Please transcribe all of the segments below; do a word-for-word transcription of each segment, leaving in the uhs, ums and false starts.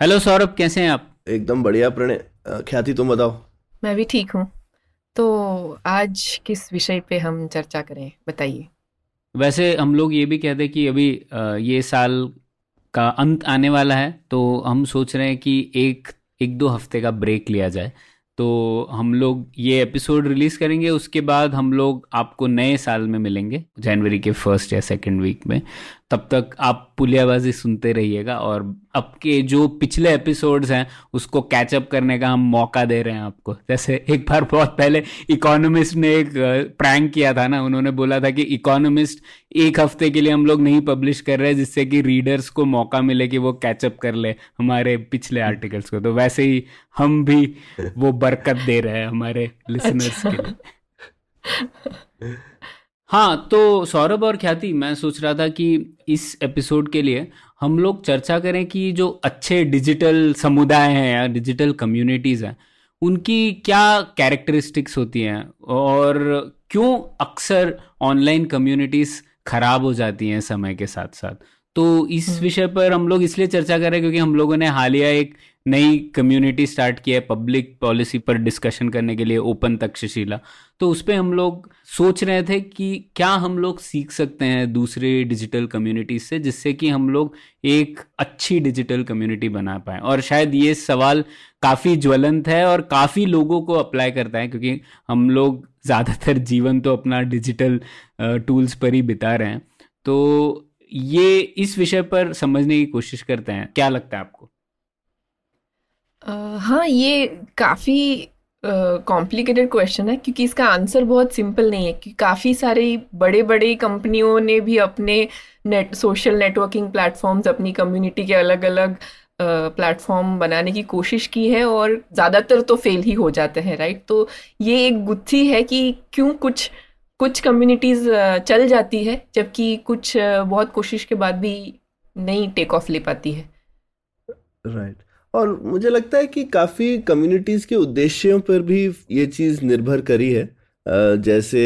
Hello Saurabh, कैसे हैं आप? एकदम बढ़िया प्रणय। ख्याति तुम बताओ। मैं भी ठीक हूँ। तो आज किस विषय पे हम चर्चा करें, बताइए। वैसे हम लोग ये भी कहते हैं कि अभी ये साल का अंत आने वाला है, तो हम सोच रहे हैं कि एक एक दो हफ्ते का ब्रेक लिया जाए। तो हम लोग ये एपिसोड रिलीज़ करेंगे, उसके बाद हम लोग आपको नए साल में मिलेंगे जनवरी के फर्स्ट या सेकंड वीक में। तब तक आप पुलियाबाजी सुनते रहिएगा और आपके जो पिछले एपिसोड्स हैं उसको कैचअप करने का हम मौका दे रहे हैं आपको। जैसे एक बार बहुत पहले इकोनॉमिस्ट ने एक प्रैंक किया था ना, उन्होंने बोला था कि इकोनॉमिस्ट एक हफ्ते के लिए हम लोग नहीं पब्लिश कर रहे, जिससे कि रीडर्स को मौका मिले कि वो कैचअप कर ले हमारे पिछले आर्टिकल्स को। तो वैसे ही हम भी वो बरकत दे रहे हैं हमारे लिसनर्स के लिए। हाँ, तो सौरभ और ख्याति, मैं सोच रहा था कि इस एपिसोड के लिए हम लोग चर्चा करें कि जो अच्छे डिजिटल समुदाय हैं या डिजिटल कम्युनिटीज़ हैं, उनकी क्या कैरेक्टरिस्टिक्स होती हैं और क्यों अक्सर ऑनलाइन कम्युनिटीज़ खराब हो जाती हैं समय के साथ साथ। तो इस विषय पर हम लोग इसलिए चर्चा कर रहे हैं क्योंकि हम लोगों ने हालिया एक नई कम्युनिटी स्टार्ट की है पब्लिक पॉलिसी पर डिस्कशन करने के लिए, ओपन तक्षशिला। तो उस पर हम लोग सोच रहे थे कि क्या हम लोग सीख सकते हैं दूसरे डिजिटल कम्युनिटीज से, जिससे कि हम लोग एक अच्छी डिजिटल कम्युनिटी बना पाएँ। और शायद ये सवाल काफ़ी ज्वलंत है और काफ़ी लोगों को अप्लाई करता है, क्योंकि हम लोग ज़्यादातर जीवन तो अपना डिजिटल टूल्स पर ही बिता रहे हैं। तो ये इस विषय पर समझने की कोशिश करते हैं। क्या लगता है आपको? uh, हाँ, ये काफ़ी कॉम्प्लिकेटेड क्वेश्चन है, क्योंकि इसका आंसर बहुत सिंपल नहीं है। कि काफ़ी सारे बड़े बड़े कंपनियों ने भी अपने नेट सोशल नेटवर्किंग प्लेटफॉर्म्स, अपनी कम्युनिटी के अलग अलग प्लेटफॉर्म बनाने की कोशिश की है और ज़्यादातर तो फेल ही हो जाते हैं, राइट। तो ये एक गुत्थी है कि क्यों कुछ कुछ कम्युनिटीज़ चल जाती है जबकि कुछ बहुत कोशिश के बाद भी नहीं टेक ऑफ ले पाती है, राइट right. और मुझे लगता है कि काफ़ी कम्युनिटीज़ के उद्देश्यों पर भी ये चीज़ निर्भर करी है। जैसे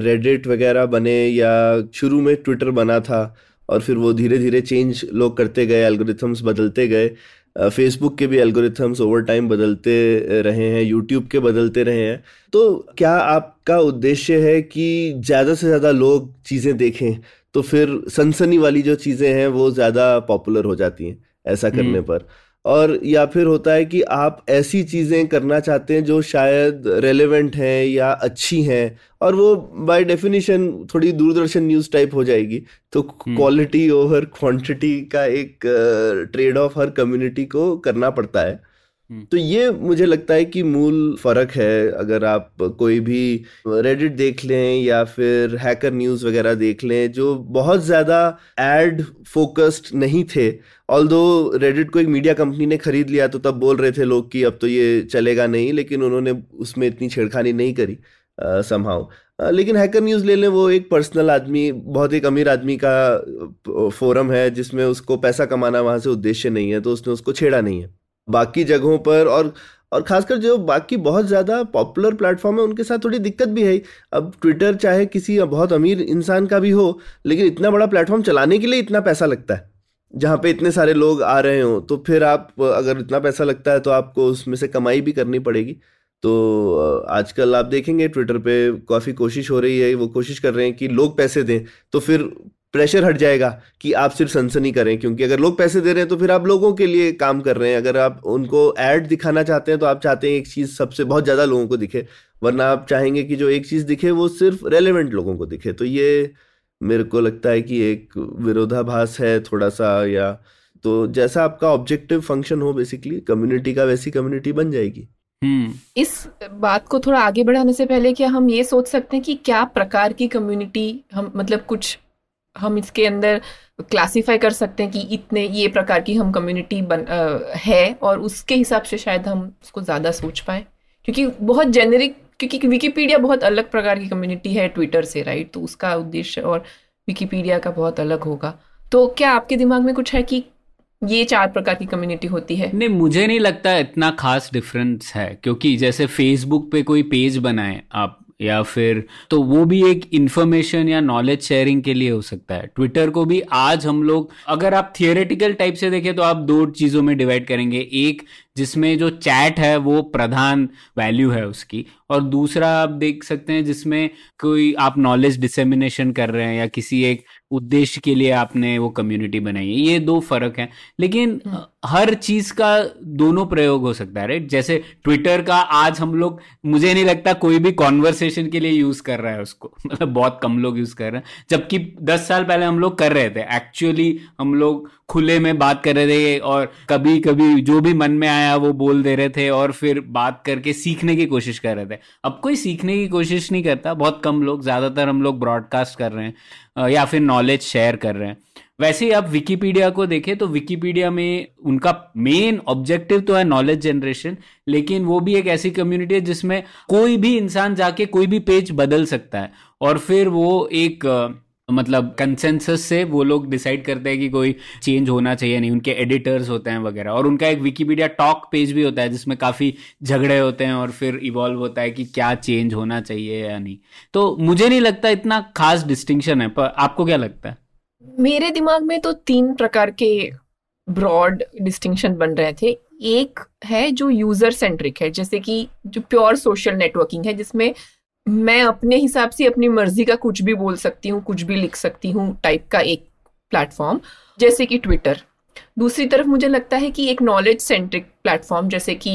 रेडिट वगैरह बने, या शुरू में ट्विटर बना था और फिर वो धीरे धीरे चेंज लोग करते गए, एल्गोरिथम्स बदलते गए। फेसबुक के भी एल्गोरिथम्स ओवर टाइम बदलते रहे हैं, यूट्यूब के बदलते रहे हैं। तो क्या आपका उद्देश्य है कि ज़्यादा से ज़्यादा लोग चीज़ें देखें, तो फिर सनसनी वाली जो चीज़ें हैं वो ज़्यादा पॉपुलर हो जाती हैं ऐसा करने पर। और या फिर होता है कि आप ऐसी चीज़ें करना चाहते हैं जो शायद रेलेवेंट हैं या अच्छी हैं, और वो बाय डेफिनेशन थोड़ी दूरदर्शन न्यूज़ टाइप हो जाएगी। तो क्वालिटी ओवर क्वांटिटी का एक ट्रेड ऑफ हर कम्युनिटी को करना पड़ता है। तो ये मुझे लगता है कि मूल फ़र्क है। अगर आप कोई भी रेडिट देख लें या फिर हैकर न्यूज़ वगैरह देख लें, जो बहुत ज़्यादा एड फोकस्ड नहीं थे, ऑल्दो रेडिट को एक मीडिया कंपनी ने ख़रीद लिया, तो तब बोल रहे थे लोग कि अब तो ये चलेगा नहीं, लेकिन उन्होंने उसमें इतनी छेड़खानी नहीं करी समहाउ। लेकिन हैकर न्यूज़ ले लें, वो एक पर्सनल आदमी, बहुत एक अमीर आदमी का फोरम है जिसमें उसको पैसा कमाना वहाँ से उद्देश्य नहीं है, तो उसने उसको छेड़ा नहीं है। बाकी जगहों पर और और ख़ासकर जो बाकी बहुत ज़्यादा पॉपुलर प्लेटफॉर्म है उनके साथ थोड़ी दिक्कत भी है। अब ट्विटर चाहे किसी बहुत अमीर इंसान का भी हो, लेकिन इतना बड़ा प्लेटफॉर्म चलाने के लिए इतना पैसा लगता है, जहाँ पे इतने सारे लोग आ रहे हों, तो फिर आप अगर इतना पैसा लगता है तो आपको उसमें से कमाई भी करनी पड़ेगी। तो आजकल आप देखेंगे ट्विटर पे काफ़ी कोशिश हो रही है, वो कोशिश कर रहे हैं कि लोग पैसे दें, तो फिर प्रेशर हट जाएगा कि आप सिर्फ सनसनी करें, क्योंकि अगर लोग पैसे दे रहे हैं तो फिर आप लोगों के लिए काम कर रहे हैं। अगर आप उनको ऐड दिखाना चाहते हैं तो आप चाहते हैं एक चीज़ सबसे बहुत ज़्यादा लोगों को दिखे, वरना आप चाहेंगे कि जो एक चीज़ दिखे वो सिर्फ रेलेवेंट लोगों को दिखे। तो ये मेरे को लगता है कि एक विरोधाभास है थोड़ा सा, या तो जैसा आपका ऑब्जेक्टिव फंक्शन हो बेसिकली कम्युनिटी का, वैसी कम्युनिटी बन जाएगी। Hmm. इस बात को थोड़ा आगे बढ़ाने से पहले क्या हम ये सोच सकते हैं कि क्या प्रकार की कम्युनिटी हम, मतलब कुछ हम इसके अंदर क्लासीफाई कर सकते हैं कि इतने ये प्रकार की हम कम्युनिटी बन आ, है, और उसके हिसाब से शायद हम उसको ज़्यादा सोच पाएँ, क्योंकि बहुत जेनेरिक, क्योंकि विकिपीडिया बहुत अलग प्रकार की कम्युनिटी है ट्विटर से, राइट? तो उसका उद्देश्य और विकिपीडिया का बहुत अलग होगा। तो क्या आपके दिमाग में कुछ है कि ये चार प्रकार की कम्युनिटी होती है? नहीं, मुझे नहीं लगता इतना खास डिफरेंस है, क्योंकि जैसे फेसबुक पे कोई पेज बनाए आप या फिर, तो वो भी एक इन्फॉर्मेशन या नॉलेज शेयरिंग के लिए हो सकता है। ट्विटर को भी आज हम लोग अगर आप थियोरेटिकल टाइप से देखें तो आप दो चीज़ों में डिवाइड करेंगे, एक जिसमें जो चैट है वो प्रधान वैल्यू है उसकी, और दूसरा आप देख सकते हैं जिसमें कोई आप नॉलेज डिसेमिनेशन कर रहे हैं या किसी एक उद्देश्य के लिए आपने वो कम्युनिटी बनाई है। ये दो फर्क हैं, लेकिन हर चीज का दोनों प्रयोग हो सकता है, राइट? जैसे ट्विटर का आज हम लोग, मुझे नहीं लगता कोई भी कॉन्वर्सेशन के लिए यूज कर रहा है उसको, मतलब बहुत कम लोग यूज कर रहे हैं, जबकि दस साल पहले हम लोग कर रहे थे। एक्चुअली हम लोग खुले में बात कर रहे थे और कभी कभी जो भी मन में आया वो बोल दे रहे थे, और फिर बात करके सीखने की कोशिश कर रहे थे। अब कोई सीखने की कोशिश नहीं करता, बहुत कम लोग, ज्यादातर हम लोग ब्रॉडकास्ट कर रहे हैं या फिर नॉलेज शेयर कर रहे हैं। वैसे ही आप विकिपीडिया को देखें तो विकिपीडिया में उनका मेन ऑब्जेक्टिव तो है नॉलेज जनरेशन, लेकिन वो भी एक ऐसी कम्युनिटी है जिसमें कोई भी इंसान जाके कोई भी पेज बदल सकता है, और फिर वो एक मतलब कंसेंसस से वो लोग डिसाइड करते हैं कि कोई चेंज होना चाहिए नहीं, उनके एडिटर्स होते हैं वगैरह। और उनका एक विकिपीडिया टॉक पेज भी होता है जिसमें काफ़ी झगड़े होते हैं और फिर इवॉल्व होता है कि क्या चेंज होना चाहिए या नहीं। तो मुझे नहीं लगता इतना खास डिस्टिंक्शन है, पर आपको क्या लगता है? मेरे दिमाग में तो तीन प्रकार के ब्रॉड डिस्टिंक्शन बन रहे थे। एक है जो यूजर सेंट्रिक है, जैसे कि जो प्योर सोशल नेटवर्किंग है जिसमें मैं अपने हिसाब से अपनी मर्जी का कुछ भी बोल सकती हूँ, कुछ भी लिख सकती हूँ टाइप का एक प्लेटफॉर्म, जैसे कि ट्विटर। दूसरी तरफ मुझे लगता है कि एक नॉलेज सेंट्रिक प्लेटफॉर्म जैसे कि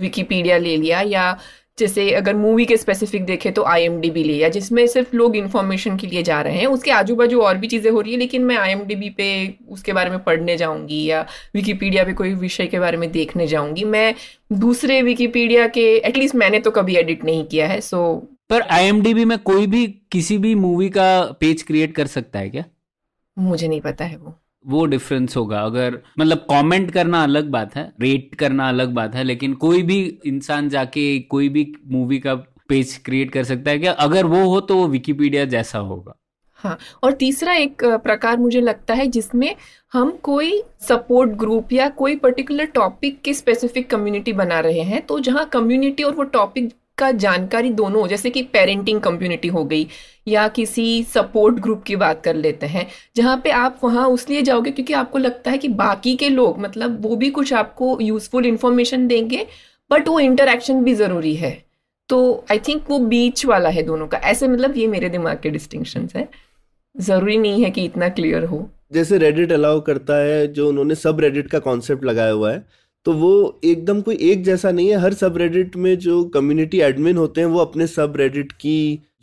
विकिपीडिया ले लिया, या जैसे अगर मूवी के स्पेसिफिक देखें तो आई एम डी बी ले लिया, जिसमें सिर्फ लोग इन्फॉर्मेशन के लिए जा रहे हैं। उसके आजू बाजू और भी चीज़ें हो रही है, लेकिन मैं आई एम डी बी पे उसके बारे में पढ़ने जाऊँगी या विकिपीडिया पे कोई विषय के बारे में देखने जाऊँगी। मैं दूसरे विकिपीडिया के, एटलीस्ट मैंने तो कभी एडिट नहीं किया है, सो पर आई एम डी बी में कोई भी किसी भी मूवी का पेज क्रिएट कर सकता है क्या? मुझे नहीं पता है, वो वो डिफरेंस होगा। अगर मतलब कमेंट करना अलग बात है, रेट करना अलग बात है, लेकिन कोई भी इंसान जाके कोई भी मूवी का पेज क्रिएट कर सकता है क्या? अगर वो हो तो वो विकिपीडिया जैसा होगा। हाँ, और तीसरा एक प्रकार मुझे लगता है जिसमें हम कोई सपोर्ट ग्रुप या कोई पर्टिकुलर टॉपिक की स्पेसिफिक कम्युनिटी बना रहे हैं, तो जहाँ कम्युनिटी और वो टॉपिक का जानकारी दोनों, जैसे कि पेरेंटिंग कम्युनिटी हो गई या किसी सपोर्ट ग्रुप की बात कर लेते हैं, जहाँ पे आप वहाँ उस लिए जाओगे क्योंकि आपको लगता है कि बाकी के लोग मतलब वो भी कुछ आपको यूजफुल इंफॉर्मेशन देंगे, बट वो इंटरेक्शन भी ज़रूरी है। तो आई थिंक वो बीच वाला है दोनों का, ऐसे मतलब ये मेरे दिमाग के डिस्टिंक्शंस हैं, ज़रूरी नहीं है कि इतना क्लियर हो। जैसे रेडिट अलाउ करता है, जो उन्होंने सब रेडिट का कॉन्सेप्ट लगाया हुआ है, तो वो एकदम कोई एक जैसा नहीं है। हर सब रेडिट में जो कम्युनिटी एडमिन होते हैं वो अपने सब रेडिट की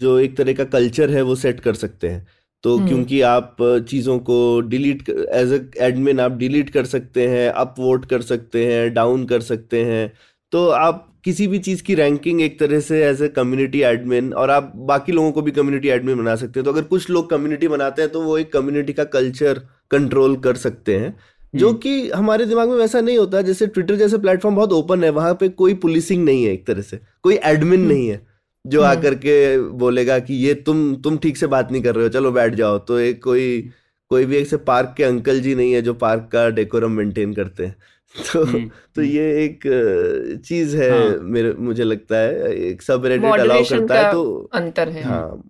जो एक तरह का कल्चर है वो सेट कर सकते हैं। तो क्योंकि आप चीज़ों को डिलीट एज ए एडमिन आप डिलीट कर सकते हैं, अप वोट कर सकते हैं, डाउन कर सकते हैं, तो आप किसी भी चीज़ की रैंकिंग एक तरह से एज ए कम्युनिटी एडमिन, और आप बाकी लोगों को भी कम्युनिटी एडमिन बना सकते हैं। तो अगर कुछ लोग कम्युनिटी बनाते हैं तो वो एक कम्युनिटी का कल्चर कंट्रोल कर सकते हैं, जो कि हमारे दिमाग में वैसा नहीं होता। जैसे ट्विटर जैसे प्लेटफॉर्म बहुत ओपन है, वहाँ पे कोई पुलिसिंग नहीं है, एक तरह से कोई एडमिन नहीं है जो आकर के बोलेगा कि ये तुम तुम ठीक से बात नहीं कर रहे हो, चलो बैठ जाओ। तो एक कोई कोई भी एक से पार्क के अंकल जी नहीं है जो पार्क का डेकोरम मेंटेन करते हैं। तो तो ये एक चीज है, हाँ। मेरे मुझे लगता है एक सब रेडिट अलाउ करता है, तो अंतर है। हाँ,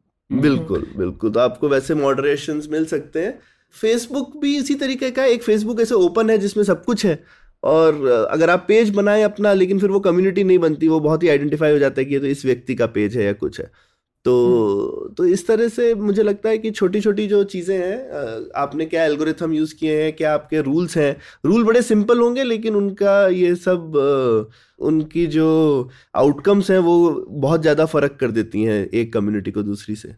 बिल्कुल बिल्कुल। तो आपको वैसे मॉडरेशंस मिल सकते हैं। फेसबुक भी इसी तरीके का, एक फेसबुक ऐसे ओपन है जिसमें सब कुछ है, और अगर आप पेज बनाएं अपना, लेकिन फिर वो कम्युनिटी नहीं बनती, वो बहुत ही आइडेंटिफाई हो जाता है कि ये तो इस व्यक्ति का पेज है या कुछ है। तो तो इस तरह से मुझे लगता है कि छोटी छोटी जो चीज़ें हैं, आपने क्या एल्गोरिथम यूज़ किए हैं, क्या आपके रूल्स हैं। रूल बड़े सिंपल होंगे, लेकिन उनका ये सब उनकी जो आउटकम्स हैं वो बहुत ज़्यादा फ़र्क कर देती हैं एक कम्युनिटी को दूसरी से।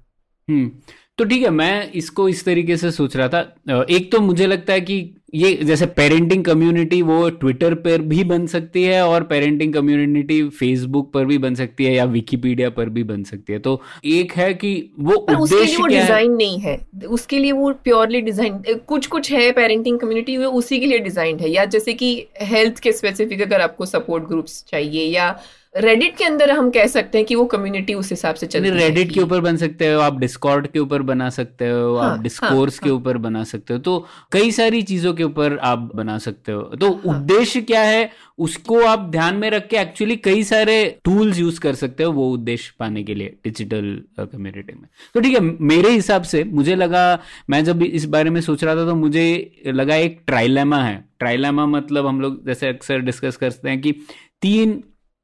हम्म तो ठीक है, मैं इसको इस तरीके से सोच रहा था। एक तो मुझे लगता है कि ये जैसे पेरेंटिंग कम्युनिटी वो ट्विटर पर भी बन सकती है और पेरेंटिंग कम्युनिटी फेसबुक पर भी बन सकती है या विकिपीडिया पर भी बन सकती है। तो एक है कि वो उद्देश्य डिजाइन नहीं है उसके लिए, वो प्योरली डिजाइन कुछ कुछ है पेरेंटिंग कम्युनिटी वो उसी के लिए डिजाइन है, या जैसे कि हेल्थ के स्पेसिफिक अगर आपको सपोर्ट ग्रुप्स चाहिए या रेडिट के अंदर हम कह सकते हैं कि वो कम्युनिटी उस हिसाब से चलती है। रेडिट के ऊपर बन सकते हो आप, डिस्कॉर्ड के ऊपर बना सकते हो आप, डिस्कोर्स के ऊपर बना सकते हो, तो कई सारी चीजों के ऊपर आप बना सकते हो। तो उद्देश्य क्या है उसको आप ध्यान में रख के एक्चुअली कई सारे टूल्स यूज कर सकते हो वो उद्देश्य पाने के लिए डिजिटल कम्युनिटी में। तो ठीक है, मेरे हिसाब से मुझे लगा, मैं जब इस बारे में सोच रहा था तो मुझे लगा एक ट्राइलेमा है। ट्राइलेमा मतलब हम लोग जैसे अक्सर डिस्कस करते हैं कि तीन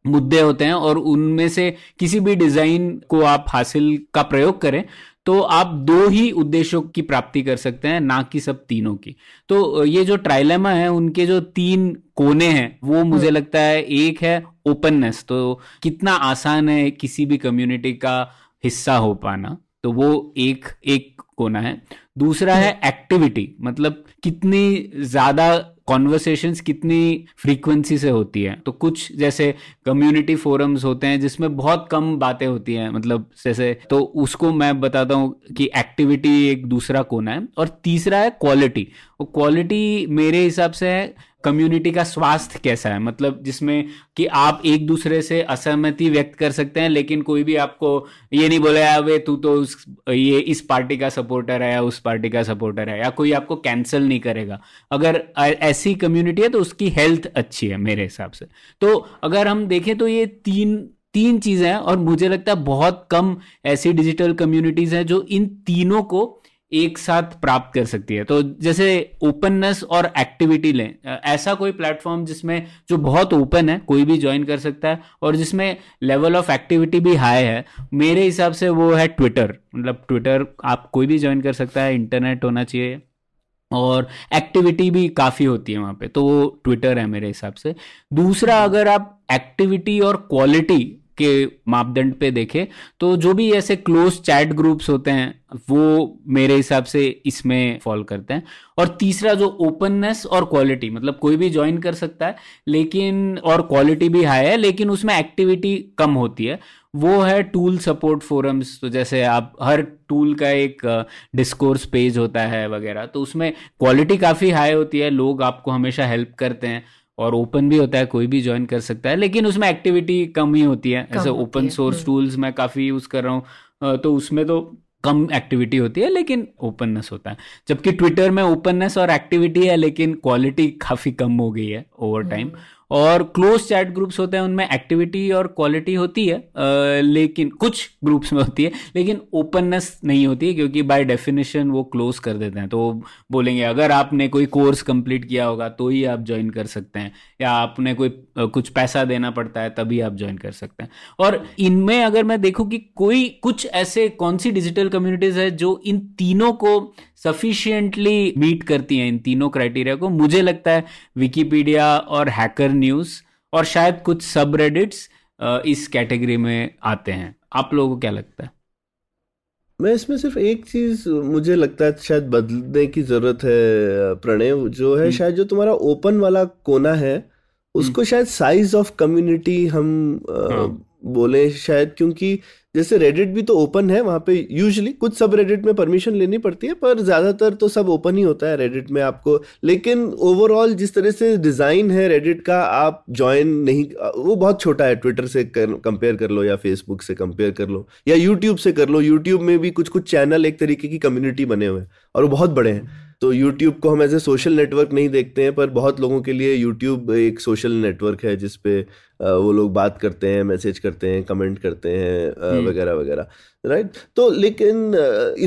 मुद्दे होते हैं और उनमें से किसी भी डिजाइन को आप हासिल का प्रयोग करें तो आप दो ही उद्देश्यों की प्राप्ति कर सकते हैं, ना कि सब तीनों की। तो ये जो ट्राइलेमा है उनके जो तीन कोने हैं वो मुझे लगता है, एक है ओपननेस, तो कितना आसान है किसी भी कम्युनिटी का हिस्सा हो पाना, तो वो एक एक कोना है। दूसरा है एक्टिविटी, मतलब कितनी ज्यादा कॉन्वर्सेशंस कितनी फ्रीक्वेंसी से होती है। तो कुछ जैसे कम्युनिटी फोरम्स होते हैं जिसमें बहुत कम बातें होती हैं, मतलब जैसे, तो उसको मैं बताता हूँ कि एक्टिविटी एक दूसरा कोना है। और तीसरा है क्वालिटी, और क्वालिटी मेरे हिसाब से है कम्युनिटी का स्वास्थ्य कैसा है, मतलब जिसमें कि आप एक दूसरे से असहमति व्यक्त कर सकते हैं लेकिन कोई भी आपको ये नहीं बोले अबे तू तो उस ये इस पार्टी का सपोर्टर है या उस पार्टी का सपोर्टर है, या कोई आपको कैंसिल नहीं करेगा। अगर ऐसी कम्युनिटी है तो उसकी हेल्थ अच्छी है मेरे हिसाब से। तो अगर हम देखें तो ये तीन तीन चीजें हैं और मुझे लगता है बहुत कम ऐसी डिजिटल कम्युनिटीज हैं जो इन तीनों को एक साथ प्राप्त कर सकती है। तो जैसे ओपननेस और एक्टिविटी लें, ऐसा कोई प्लेटफॉर्म जिसमें जो बहुत ओपन है कोई भी ज्वाइन कर सकता है और जिसमें लेवल ऑफ एक्टिविटी भी हाई है, मेरे हिसाब से वो है ट्विटर। मतलब ट्विटर आप कोई भी ज्वाइन कर सकता है, इंटरनेट होना चाहिए और एक्टिविटी भी काफ़ी होती है वहाँ पे, तो वो ट्विटर है मेरे हिसाब से। दूसरा, अगर आप एक्टिविटी और क्वालिटी के मापदंड पे देखें तो जो भी ऐसे क्लोज चैट ग्रुप्स होते हैं वो मेरे हिसाब से इसमें फॉल करते हैं। और तीसरा जो ओपननेस और क्वालिटी, मतलब कोई भी ज्वाइन कर सकता है लेकिन और क्वालिटी भी हाई है लेकिन उसमें एक्टिविटी कम होती है, वो है टूल सपोर्ट फोरम्स। तो जैसे आप हर टूल का एक डिस्कोर्स पेज होता है वगैरह, तो उसमें क्वालिटी काफ़ी हाई होती है, लोग आपको हमेशा हेल्प करते हैं और ओपन भी होता है, कोई भी ज्वाइन कर सकता है लेकिन उसमें एक्टिविटी कम ही होती है। ऐसे ओपन सोर्स टूल्स मैं काफ़ी यूज़ कर रहा हूँ तो उसमें तो कम एक्टिविटी होती है लेकिन ओपननेस होता है, जबकि ट्विटर में ओपननेस और एक्टिविटी है लेकिन क्वालिटी काफ़ी कम हो गई है ओवर टाइम। और क्लोज चैट ग्रुप्स होते हैं उनमें एक्टिविटी और क्वालिटी होती है आ, लेकिन कुछ ग्रुप्स में होती है लेकिन ओपननेस नहीं होती है क्योंकि बाय डेफिनेशन वो क्लोज कर देते हैं। तो बोलेंगे अगर आपने कोई कोर्स कंप्लीट किया होगा तो ही आप ज्वाइन कर सकते हैं, या आपने कोई आ, कुछ पैसा देना पड़ता है तभी आप ज्वाइन कर सकते हैं। और इनमें अगर मैं देखूँ कि कोई कुछ ऐसे कौन सी डिजिटल कम्युनिटीज है जो इन तीनों को सफिशिएंटली मीट करती हैं, इन तीनों क्राइटेरिया को, मुझे लगता है विकिपीडिया और हैकर न्यूज और शायद कुछ सब रेडिट्स इस कैटेगरी में आते हैं। आप लोगों को क्या लगता है? मैं इसमें सिर्फ एक चीज मुझे लगता है शायद बदलने की जरूरत है प्रणय, जो है शायद जो तुम्हारा ओपन वाला कोना है उसको शायद साइज ऑफ कम्युनिटी हम बोले शायद, क्योंकि जैसे रेडिट भी तो ओपन है, वहाँ पे यूजुअली कुछ सब रेडिट में परमिशन लेनी पड़ती है पर ज़्यादातर तो सब ओपन ही होता है रेडिट में आपको। लेकिन ओवरऑल जिस तरह से डिज़ाइन है रेडिट का, आप ज्वाइन नहीं, वो बहुत छोटा है, ट्विटर से कंपेयर कर लो या फेसबुक से कंपेयर कर लो या यूट्यूब से कर लो। यूट्यूब में भी कुछ कुछ चैनल एक तरीके की कम्युनिटी बने हुए हैं और वो बहुत बड़े हैं। तो यूट्यूब को हम एज ए सोशल नेटवर्क नहीं देखते हैं पर बहुत लोगों के लिए यूट्यूब एक सोशल नेटवर्क है जिसपे वो लोग बात करते हैं, मैसेज करते हैं, कमेंट करते हैं वगैरह वगैरह, राइट। तो लेकिन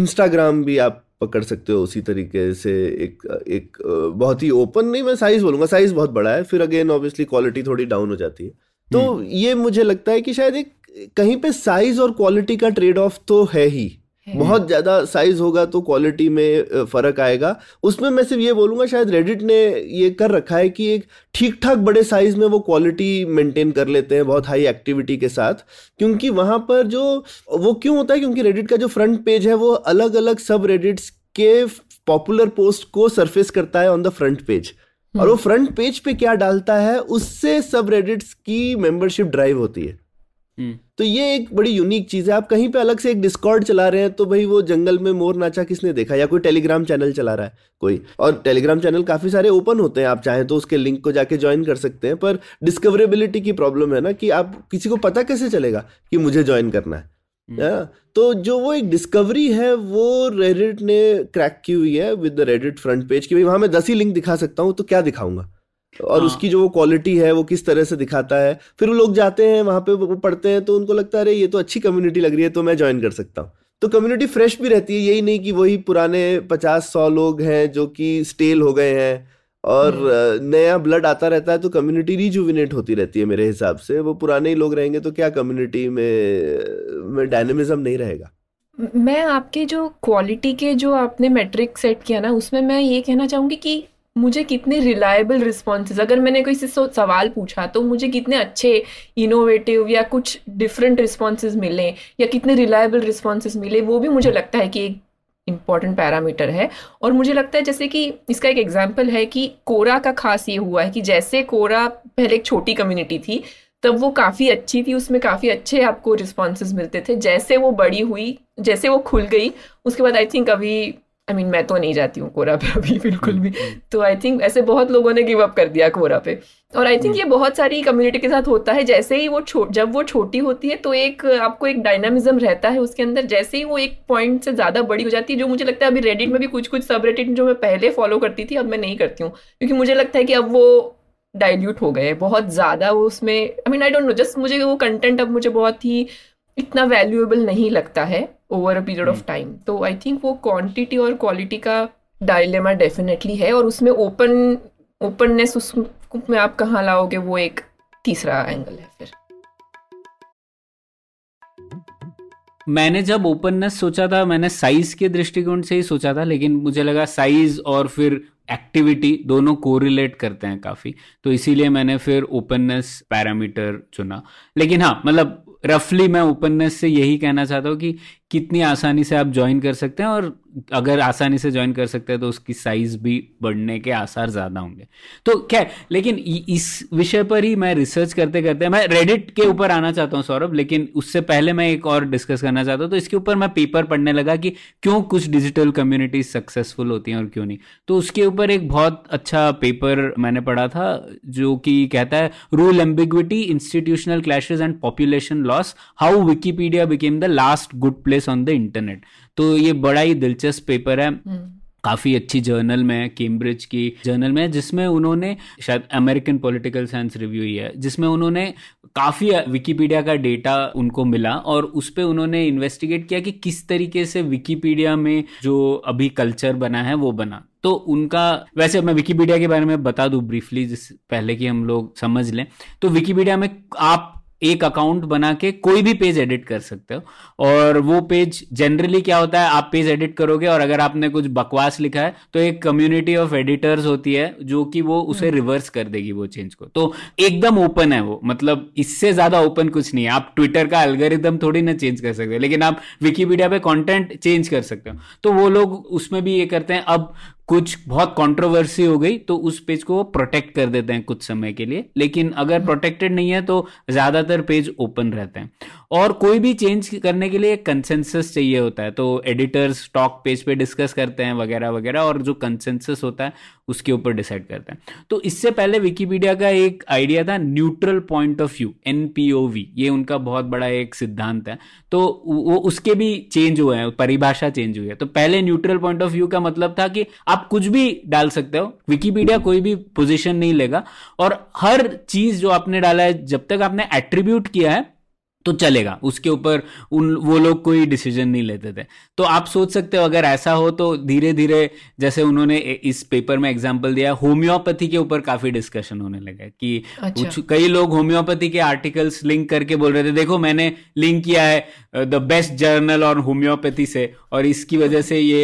इंस्टाग्राम भी आप पकड़ सकते हो उसी तरीके से, एक एक बहुत ही ओपन, नहीं मैं साइज़ बोलूँगा, साइज़ बहुत बड़ा है। फिर अगेन ऑब्वियसली क्वालिटी थोड़ी डाउन हो जाती है। तो ये मुझे लगता है कि शायद एक कहीं पे साइज़ और क्वालिटी का ट्रेड ऑफ तो है ही, बहुत ज़्यादा साइज होगा तो क्वालिटी में फ़र्क आएगा। उसमें मैं सिर्फ ये बोलूँगा शायद रेडिट ने ये कर रखा है कि एक ठीक ठाक बड़े साइज़ में वो क्वालिटी मेंटेन कर लेते हैं बहुत हाई एक्टिविटी के साथ, क्योंकि वहाँ पर जो वो क्यों होता है, क्योंकि रेडिट का जो फ्रंट पेज है वो अलग अलग सब रेडिट्स के पॉपुलर पोस्ट को सरफेस करता है ऑन द फ्रंट पेज, और वो फ्रंट पेज पे क्या डालता है उससे सब रेडिट्स की मेंबरशिप ड्राइव होती है। तो ये एक बड़ी यूनिक चीज है। आप कहीं पे अलग से एक डिस्कॉर्ड चला रहे हैं तो भाई वो जंगल में मोर नाचा किसने देखा, या कोई टेलीग्राम चैनल चला रहा है कोई, और टेलीग्राम चैनल काफी सारे ओपन होते हैं, आप चाहें तो उसके लिंक को जाके ज्वाइन कर सकते हैं, पर डिस्कवरेबिलिटी की प्रॉब्लम है ना कि आप किसी को पता कैसे चलेगा कि मुझे ज्वाइन करना है। तो जो वो एक डिस्कवरी है वो रेडिट ने क्रैक की हुई है with the Reddit front page कि भाई वहां मैं दस ही लिंक दिखा सकता हूं तो क्या दिखाऊंगा, और हाँ। उसकी जो वो क्वालिटी है वो किस तरह से दिखाता है, फिर वो लोग जाते हैं वहां पे वो पढ़ते हैं तो उनको लगता है अरे ये तो अच्छी कम्युनिटी लग रही है तो मैं ज्वाइन कर सकता हूँ। तो कम्युनिटी फ्रेश भी रहती है, यही नहीं कि वही पुराने पचास सौ लोग हैं जो कि स्टेल हो गए हैं, और नया ब्लड आता रहता है तो कम्युनिटी रिजुविनेट होती रहती है। मेरे हिसाब से वो पुराने ही लोग रहेंगे तो क्या कम्युनिटी में में डायनेमिज्म नहीं रहेगा। मैं आपके जो क्वालिटी के जो आपने मैट्रिक सेट किया ना उसमें मैं ये कहना चाहूँगी कि मुझे कितने रिलायबल रिस्पॉन्सेज, अगर मैंने कोई इससे सवाल पूछा तो मुझे कितने अच्छे इनोवेटिव या कुछ डिफरेंट रिस्पॉन्सेज मिले या कितने रिलायबल रिस्पॉन्सेज मिले, वो भी मुझे लगता है कि एक इम्पॉर्टेंट पैरामीटर है। और मुझे लगता है जैसे कि इसका एक एग्जाम्पल है कि कोरा का खास ये हुआ है कि जैसे कोरा पहले एक छोटी कम्युनिटी थी तब वो काफ़ी अच्छी थी, उसमें काफ़ी अच्छे आपको रिस्पॉन्सेज मिलते थे, जैसे वो बड़ी हुई जैसे वो खुल गई उसके बाद आई थिंक अभी आई I मीन mean, मैं तो नहीं जाती हूँ कोरा पे अभी बिल्कुल भी, तो आई थिंक ऐसे बहुत लोगों ने गिव अप कर दिया कोरा पे। और आई थिंक ये बहुत सारी कम्युनिटी के साथ होता है, जैसे ही वो छो जब वो छोटी होती है तो एक आपको एक डायनामिज्म रहता है उसके अंदर, जैसे ही वो एक पॉइंट से ज़्यादा बड़ी हो जाती है, जो मुझे लगता है अभी रेडिट में भी कुछ कुछ सब रेडिट जो मैं पहले फॉलो करती थी अब मैं नहीं करती हूँ क्योंकि मुझे लगता है कि अब वो डाइल्यूट हो गए बहुत ज़्यादा, वो उसमें I mean I don't know just मुझे वो कंटेंट अब मुझे बहुत ही इतना वैल्यूएबल नहीं लगता है over a period of time. तो आई थिंक वो क्वांटिटी और क्वालिटी का डायलेमा डेफिनेटली है, और उसमें ओपन ओपननेस उसमें आप कहाँ लाओगे वो एक तीसरा एंगल है। फिर मैंने जब ओपननेस सोचा था मैंने साइज के दृष्टिकोण से ही सोचा था, लेकिन मुझे लगा साइज और फिर एक्टिविटी दोनों कोरिलेट करते हैं काफी, तो इसीलिए मैंने फिर ओपननेस पैरामीटर चुना। लेकिन हाँ मतलब रफली मैं ओपननेस से यही कहना चाहता हूँ कि कितनी आसानी से आप ज्वाइन कर सकते हैं, और अगर आसानी से ज्वाइन कर सकते हैं तो उसकी साइज भी बढ़ने के आसार ज़्यादा होंगे। तो खैर लेकिन इस विषय पर ही मैं रिसर्च करते करते मैं रेडिट के ऊपर आना चाहता हूँ सौरभ, लेकिन उससे पहले मैं एक और डिस्कस करना चाहता हूँ। तो इसके ऊपर मैं पेपर पढ़ने लगा कि क्यों कुछ डिजिटल कम्युनिटीज सक्सेसफुल होती हैं और क्यों नहीं, तो उसके ऊपर एक बहुत अच्छा पेपर मैंने पढ़ा था जो कि कहता है rule ambiguity institutional clashes and population loss how Wikipedia became the last good place on the internet. तो ये बड़ा ही दिलचस्प पेपर है, काफी अच्छी जर्नल में, कैम्ब्रिज की जर्नल में, जिसमें उन्होंने शायद अमेरिकन पॉलिटिकल साइंस रिव्यू ही है, जिसमें उन्होंने काफ़ी विकिपीडिया का डेटा उनको मिला और उस पर उन्होंने इन्वेस्टिगेट किया कि किस तरीके से विकिपीडिया में जो अभी कल्चर बना है वो बना। तो उनका वैसे मैं विकिपीडिया के बारे में बता दूं ब्रीफली जिस पहले कि हम लोग समझ लें, तो विकिपीडिया में आप एक अकाउंट बना के कोई भी पेज एडिट कर सकते हो, और वो पेज जनरली क्या होता है आप पेज एडिट करोगे और अगर आपने कुछ बकवास लिखा है तो एक कम्युनिटी ऑफ एडिटर्स होती है जो कि वो उसे रिवर्स कर देगी वो चेंज को। तो एकदम ओपन है वो, मतलब इससे ज्यादा ओपन कुछ नहीं है। आप ट्विटर का एल्गोरिथम थोड़ी ना चेंज कर सकते, लेकिन आप विकिपीडिया पे कंटेंट चेंज कर सकते हो। तो वो लोग उसमें भी ये करते हैं, अब कुछ बहुत कंट्रोवर्सी हो गई तो उस पेज को वो प्रोटेक्ट कर देते हैं कुछ समय के लिए, लेकिन अगर प्रोटेक्टेड नहीं है तो ज्यादातर पेज ओपन रहते हैं। और कोई भी चेंज करने के लिए कंसेंसस चाहिए होता है, तो एडिटर्स टॉक पेज पे डिस्कस करते हैं वगैरह वगैरह, और जो कंसेंसस होता है उसके ऊपर डिसाइड करते हैं। तो इससे पहले विकिपीडिया का एक आइडिया था neutral point of view, N P O V, ये उनका बहुत बड़ा एक सिद्धांत है। तो वो उसके भी चेंज हुए हैं, परिभाषा चेंज हुई है। तो पहले न्यूट्रल पॉइंट ऑफ व्यू का मतलब था कि आप कुछ भी डाल सकते हो, विकिपीडिया कोई भी पोजीशन नहीं लेगा, और हर चीज जो आपने डाला है जब तक आपने एट्रीब्यूट किया है तो चलेगा, उसके ऊपर उन वो लोग कोई डिसीजन नहीं लेते थे। तो आप सोच सकते हो अगर ऐसा हो तो धीरे धीरे, जैसे उन्होंने इस पेपर में एग्जांपल दिया, होम्योपैथी के ऊपर काफी डिस्कशन होने लगा कि अच्छा। कई लोग होम्योपैथी के आर्टिकल्स लिंक करके बोल रहे थे देखो मैंने लिंक किया है the best journal on homeopathy से और इसकी वजह से ये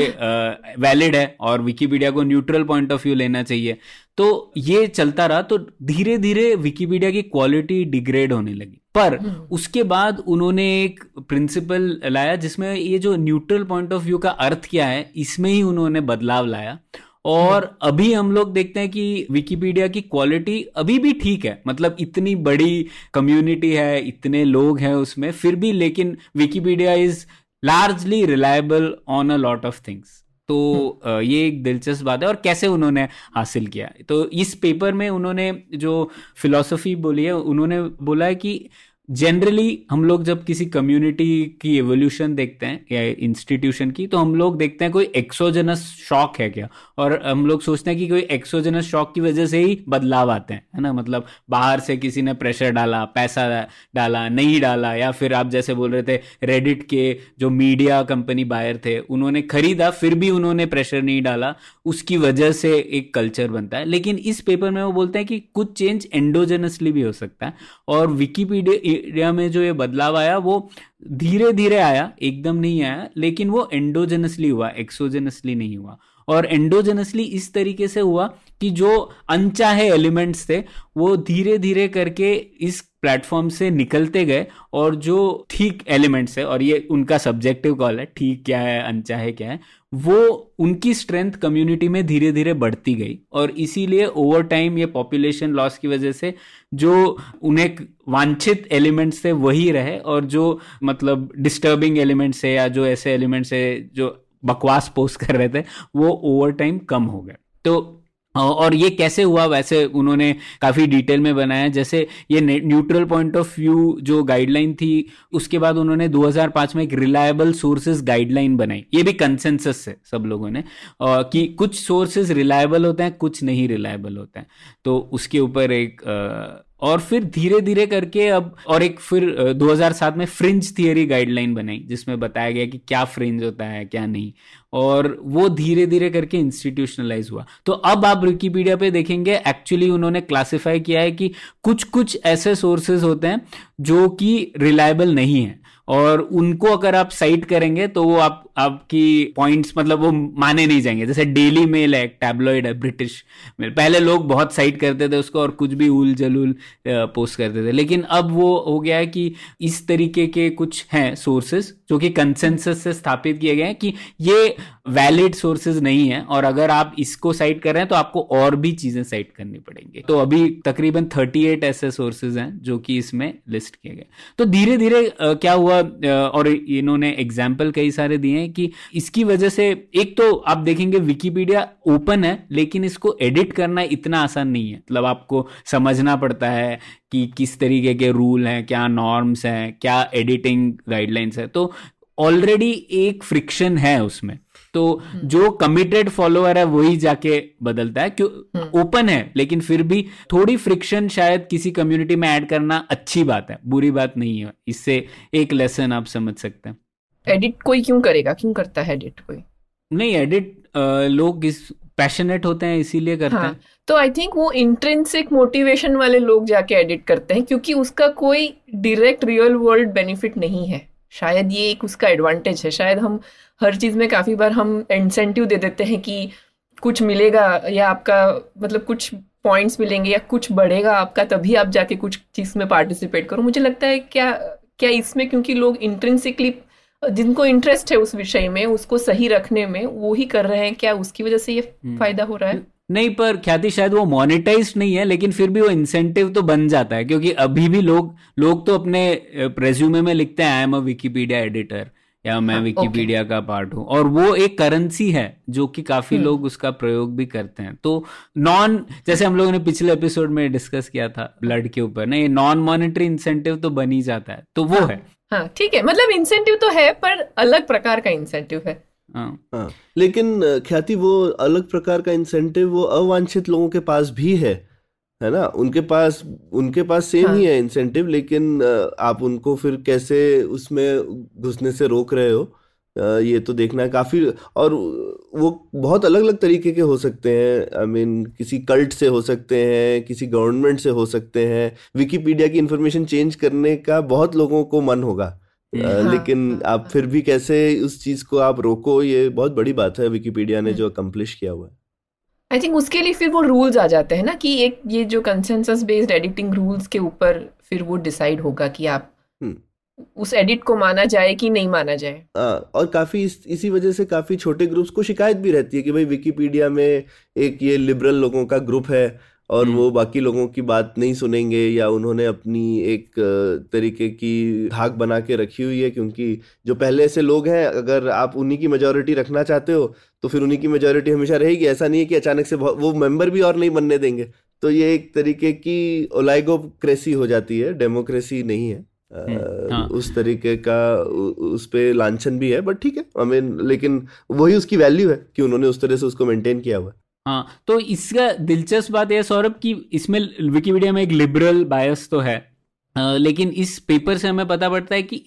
वैलिड है और विकिपीडिया को न्यूट्रल पॉइंट ऑफ व्यू लेना चाहिए। तो ये चलता रहा, तो धीरे धीरे विकिपीडिया की क्वालिटी डिग्रेड होने लगी। पर उसके बाद उन्होंने एक प्रिंसिपल लाया जिसमें ये जो न्यूट्रल पॉइंट ऑफ व्यू का अर्थ क्या है इसमें ही उन्होंने बदलाव लाया, और अभी हम लोग देखते हैं कि विकिपीडिया की क्वालिटी अभी भी ठीक है, मतलब इतनी बड़ी कम्युनिटी है, इतने लोग हैं उसमें, फिर भी लेकिन Wikipedia is largely reliable on a lot of things. तो ये एक दिलचस्प बात है। और कैसे उन्होंने हासिल किया, तो इस पेपर में उन्होंने जो फिलॉसफी बोली है, उन्होंने बोला है कि जनरली हम लोग जब किसी कम्युनिटी की एवोल्यूशन देखते हैं या इंस्टीट्यूशन की, तो हम लोग देखते हैं कोई एक्सोजेनस शॉक है क्या, और हम लोग सोचते हैं कि कोई एक्सोजेनस शॉक की वजह से ही बदलाव आते हैं, है ना, मतलब बाहर से किसी ने प्रेशर डाला, पैसा डाला, नहीं डाला, या फिर आप जैसे बोल रहे थे रेडिट के जो मीडिया कंपनी बायर थे उन्होंने खरीदा फिर भी उन्होंने प्रेशर नहीं डाला, उसकी वजह से एक कल्चर बनता है। लेकिन इस पेपर में वो बोलते हैं कि कुछ चेंज एंडोजेनसली भी हो सकता है, और विकिपीडिया एरिया में जो ये बदलाव आया वो धीरे धीरे आया, एकदम नहीं आया, लेकिन वो एंडोजेनसली हुआ, एक्सोजेनसली नहीं हुआ। और एंडोजेनसली इस तरीके से हुआ कि जो अनचाहे एलिमेंट्स थे वो धीरे धीरे करके इस प्लेटफॉर्म से निकलते गए, और जो ठीक एलिमेंट्स है, और ये उनका सब्जेक्टिव कॉल है, ठीक क्या है अनचाहे क्या है, वो उनकी स्ट्रेंथ कम्युनिटी में धीरे धीरे बढ़ती गई, और इसीलिए ओवर टाइम ये पॉपुलेशन लॉस की वजह से जो उन्हें वांछित एलिमेंट्स थे वही रहे, और जो मतलब डिस्टर्बिंग एलिमेंट्स है या जो ऐसे एलिमेंट्स है जो बकवास पोस्ट कर रहे थे वो ओवर टाइम कम हो गए। तो और ये कैसे हुआ वैसे उन्होंने काफ़ी डिटेल में बनाया, जैसे ये न्यूट्रल पॉइंट ऑफ व्यू जो गाइडलाइन थी उसके बाद उन्होंने दो हज़ार पाँच में एक रिलायबल सोर्सेज गाइडलाइन बनाई, ये भी कंसेंसस से सब लोगों ने कि कुछ सोर्सेज रिलायबल होते हैं कुछ नहीं रिलायबल होते हैं, तो उसके ऊपर एक और फिर धीरे धीरे करके अब और एक फिर दो हज़ार सात में फ्रिंज थियरी गाइडलाइन बनाई जिसमें बताया गया कि क्या फ्रिंज होता है क्या नहीं, और वो धीरे धीरे करके इंस्टीट्यूशनलाइज हुआ। तो अब आप विकिपीडिया पे देखेंगे एक्चुअली उन्होंने क्लासिफाई किया है कि कुछ कुछ ऐसे सोर्सेज होते हैं जो कि रिलायबल नहीं है, और उनको अगर आप साइट करेंगे तो वो आप आपकी पॉइंट्स मतलब वो माने नहीं जाएंगे। जैसे डेली मेल है, टैबलॉइड है ब्रिटिश मेल, पहले लोग बहुत साइट करते थे उसको और कुछ भी उल जलूल पोस्ट करते थे, लेकिन अब वो हो गया है कि इस तरीके के कुछ हैं सोर्सेज जो कि कंसेंसस से स्थापित किए गए हैं कि ये वैलिड सोर्सेज नहीं है, और अगर आप इसको साइट कर रहे हैं तो आपको और भी चीजें साइट करनी पड़ेंगी। तो अभी तकरीबन अड़तीस ऐसे सोर्सेज हैं जो कि इसमें लिस्ट किए गए। तो धीरे धीरे क्या हुआ, और इन्होंने एग्जाम्पल कई सारे दिए हैं कि इसकी वजह से एक तो आप देखेंगे विकिपीडिया ओपन है लेकिन इसको एडिट करना इतना आसान नहीं है, मतलब आपको समझना पड़ता है कि किस तरीके के रूल हैं, क्या नॉर्म्स हैं, क्या एडिटिंग गाइडलाइंस है, तो ऑलरेडी एक फ्रिक्शन है उसमें। तो जो कमिटेड फॉलोअर है वही जाके बदलता है, क्यों ओपन है लेकिन फिर भी थोड़ी फ्रिक्शन शायद किसी कम्युनिटी में ऐड करना अच्छी बात है, बुरी बात नहीं है, इससे एक लेसन आप समझ सकते हैं। एडिट कोई क्यों करेगा, क्यों करता है एडिट कोई नहीं, एडिट लोग इस पैशनेट होते हैं इसीलिए करते हाँ, हैं। तो आई थिंक वो इंट्रिंसिक मोटिवेशन वाले लोग जाके एडिट करते हैं क्योंकि उसका कोई डायरेक्ट रियल वर्ल्ड बेनिफिट नहीं है, शायद ये एक उसका एडवांटेज है। शायद हम हर चीज़ में काफ़ी बार हम इंसेंटिव दे देते हैं कि कुछ मिलेगा या आपका मतलब कुछ पॉइंट्स मिलेंगे या कुछ बढ़ेगा आपका तभी आप जाके कुछ चीज़ में पार्टिसिपेट करो। मुझे लगता है क्या क्या इसमें क्योंकि लोग इंट्रिंसिकली जिनको इंटरेस्ट है उस विषय में उसको सही रखने में वो ही कर रहे हैं, क्या उसकी वजह से ये फायदा हो रहा है? नहीं, पर ख्याति शायद वो मोनेटाइज नहीं है लेकिन फिर भी वो इंसेंटिव तो बन जाता है, क्योंकि अभी भी लोग लोग तो अपने रेज्यूमे में लिखते हैं I am a Wikipedia editor या मैं विकिपीडिया का पार्ट हूँ, और वो एक करेंसी है जो कि काफी लोग उसका प्रयोग भी करते हैं। तो नॉन, जैसे हम लोगों ने पिछले एपिसोड में डिस्कस किया था ब्लड के ऊपर ना, ये नॉन मॉनेटरी इंसेंटिव तो बन ही जाता है, तो वो है। हाँ ठीक है, मतलब इंसेंटिव तो है पर अलग प्रकार का इंसेंटिव है। हाँ लेकिन ख्याति वो अलग प्रकार का इंसेंटिव वो अवांछित लोगों के पास भी है, है ना, उनके पास उनके पास सेम हाँ। ही है इंसेंटिव, लेकिन आप उनको फिर कैसे उसमें घुसने से रोक रहे हो ये तो देखना है काफी, और वो बहुत अलग अलग तरीके के हो सकते हैं। आई मीन किसी कल्ट से हो सकते हैं, किसी गवर्नमेंट से हो सकते हैं। विकिपीडिया की इन्फॉर्मेशन चेंज करने का बहुत लोगों को मन होगा, लेकिन आप फिर भी कैसे उस चीज को आप रोको, ये बहुत बड़ी बात है विकिपीडिया ने जो अकम्प्लिश किया हुआ है। आई थिंक उसके लिए फिर वो रूल्स आ जाते हैं ना कि एक ये जो कंसेंसस बेस्ड एडिटिंग रूल्स के ऊपर फिर वो डिसाइड होगा कि आप उस एडिट को माना जाए कि नहीं माना जाए। आ, और काफी इस, इसी वजह से काफी छोटे ग्रुप्स को शिकायत भी रहती है कि भाई विकिपीडिया में एक ये लिबरल लोगों का ग्रुप है और वो बाकी लोगों की बात नहीं सुनेंगे या उन्होंने अपनी एक तरीके की धाक बना के रखी हुई है, क्योंकि जो पहले से लोग हैं अगर आप उन्हीं की मेजॉरिटी रखना चाहते हो तो फिर उन्हीं की मेजॉरिटी हमेशा रहेगी। ऐसा नहीं है कि अचानक से वो मेंबर भी और नहीं बनने देंगे। तो ये एक तरीके की ओलाइगोक्रेसी हो जाती है, डेमोक्रेसी नहीं है। आ, हाँ। उस तरीके का उस पे लांछन भी है, बट ठीक है, आई मीन लेकिन वही उसकी वैल्यू है कि उन्होंने उस तरह से उसको मेंटेन किया हुआ है। हाँ, तो इसका दिलचस्प बात है सौरभ कि इसमें विकिपीडिया में एक लिबरल बायस तो है, आ, लेकिन इस पेपर से हमें पता पड़ता है कि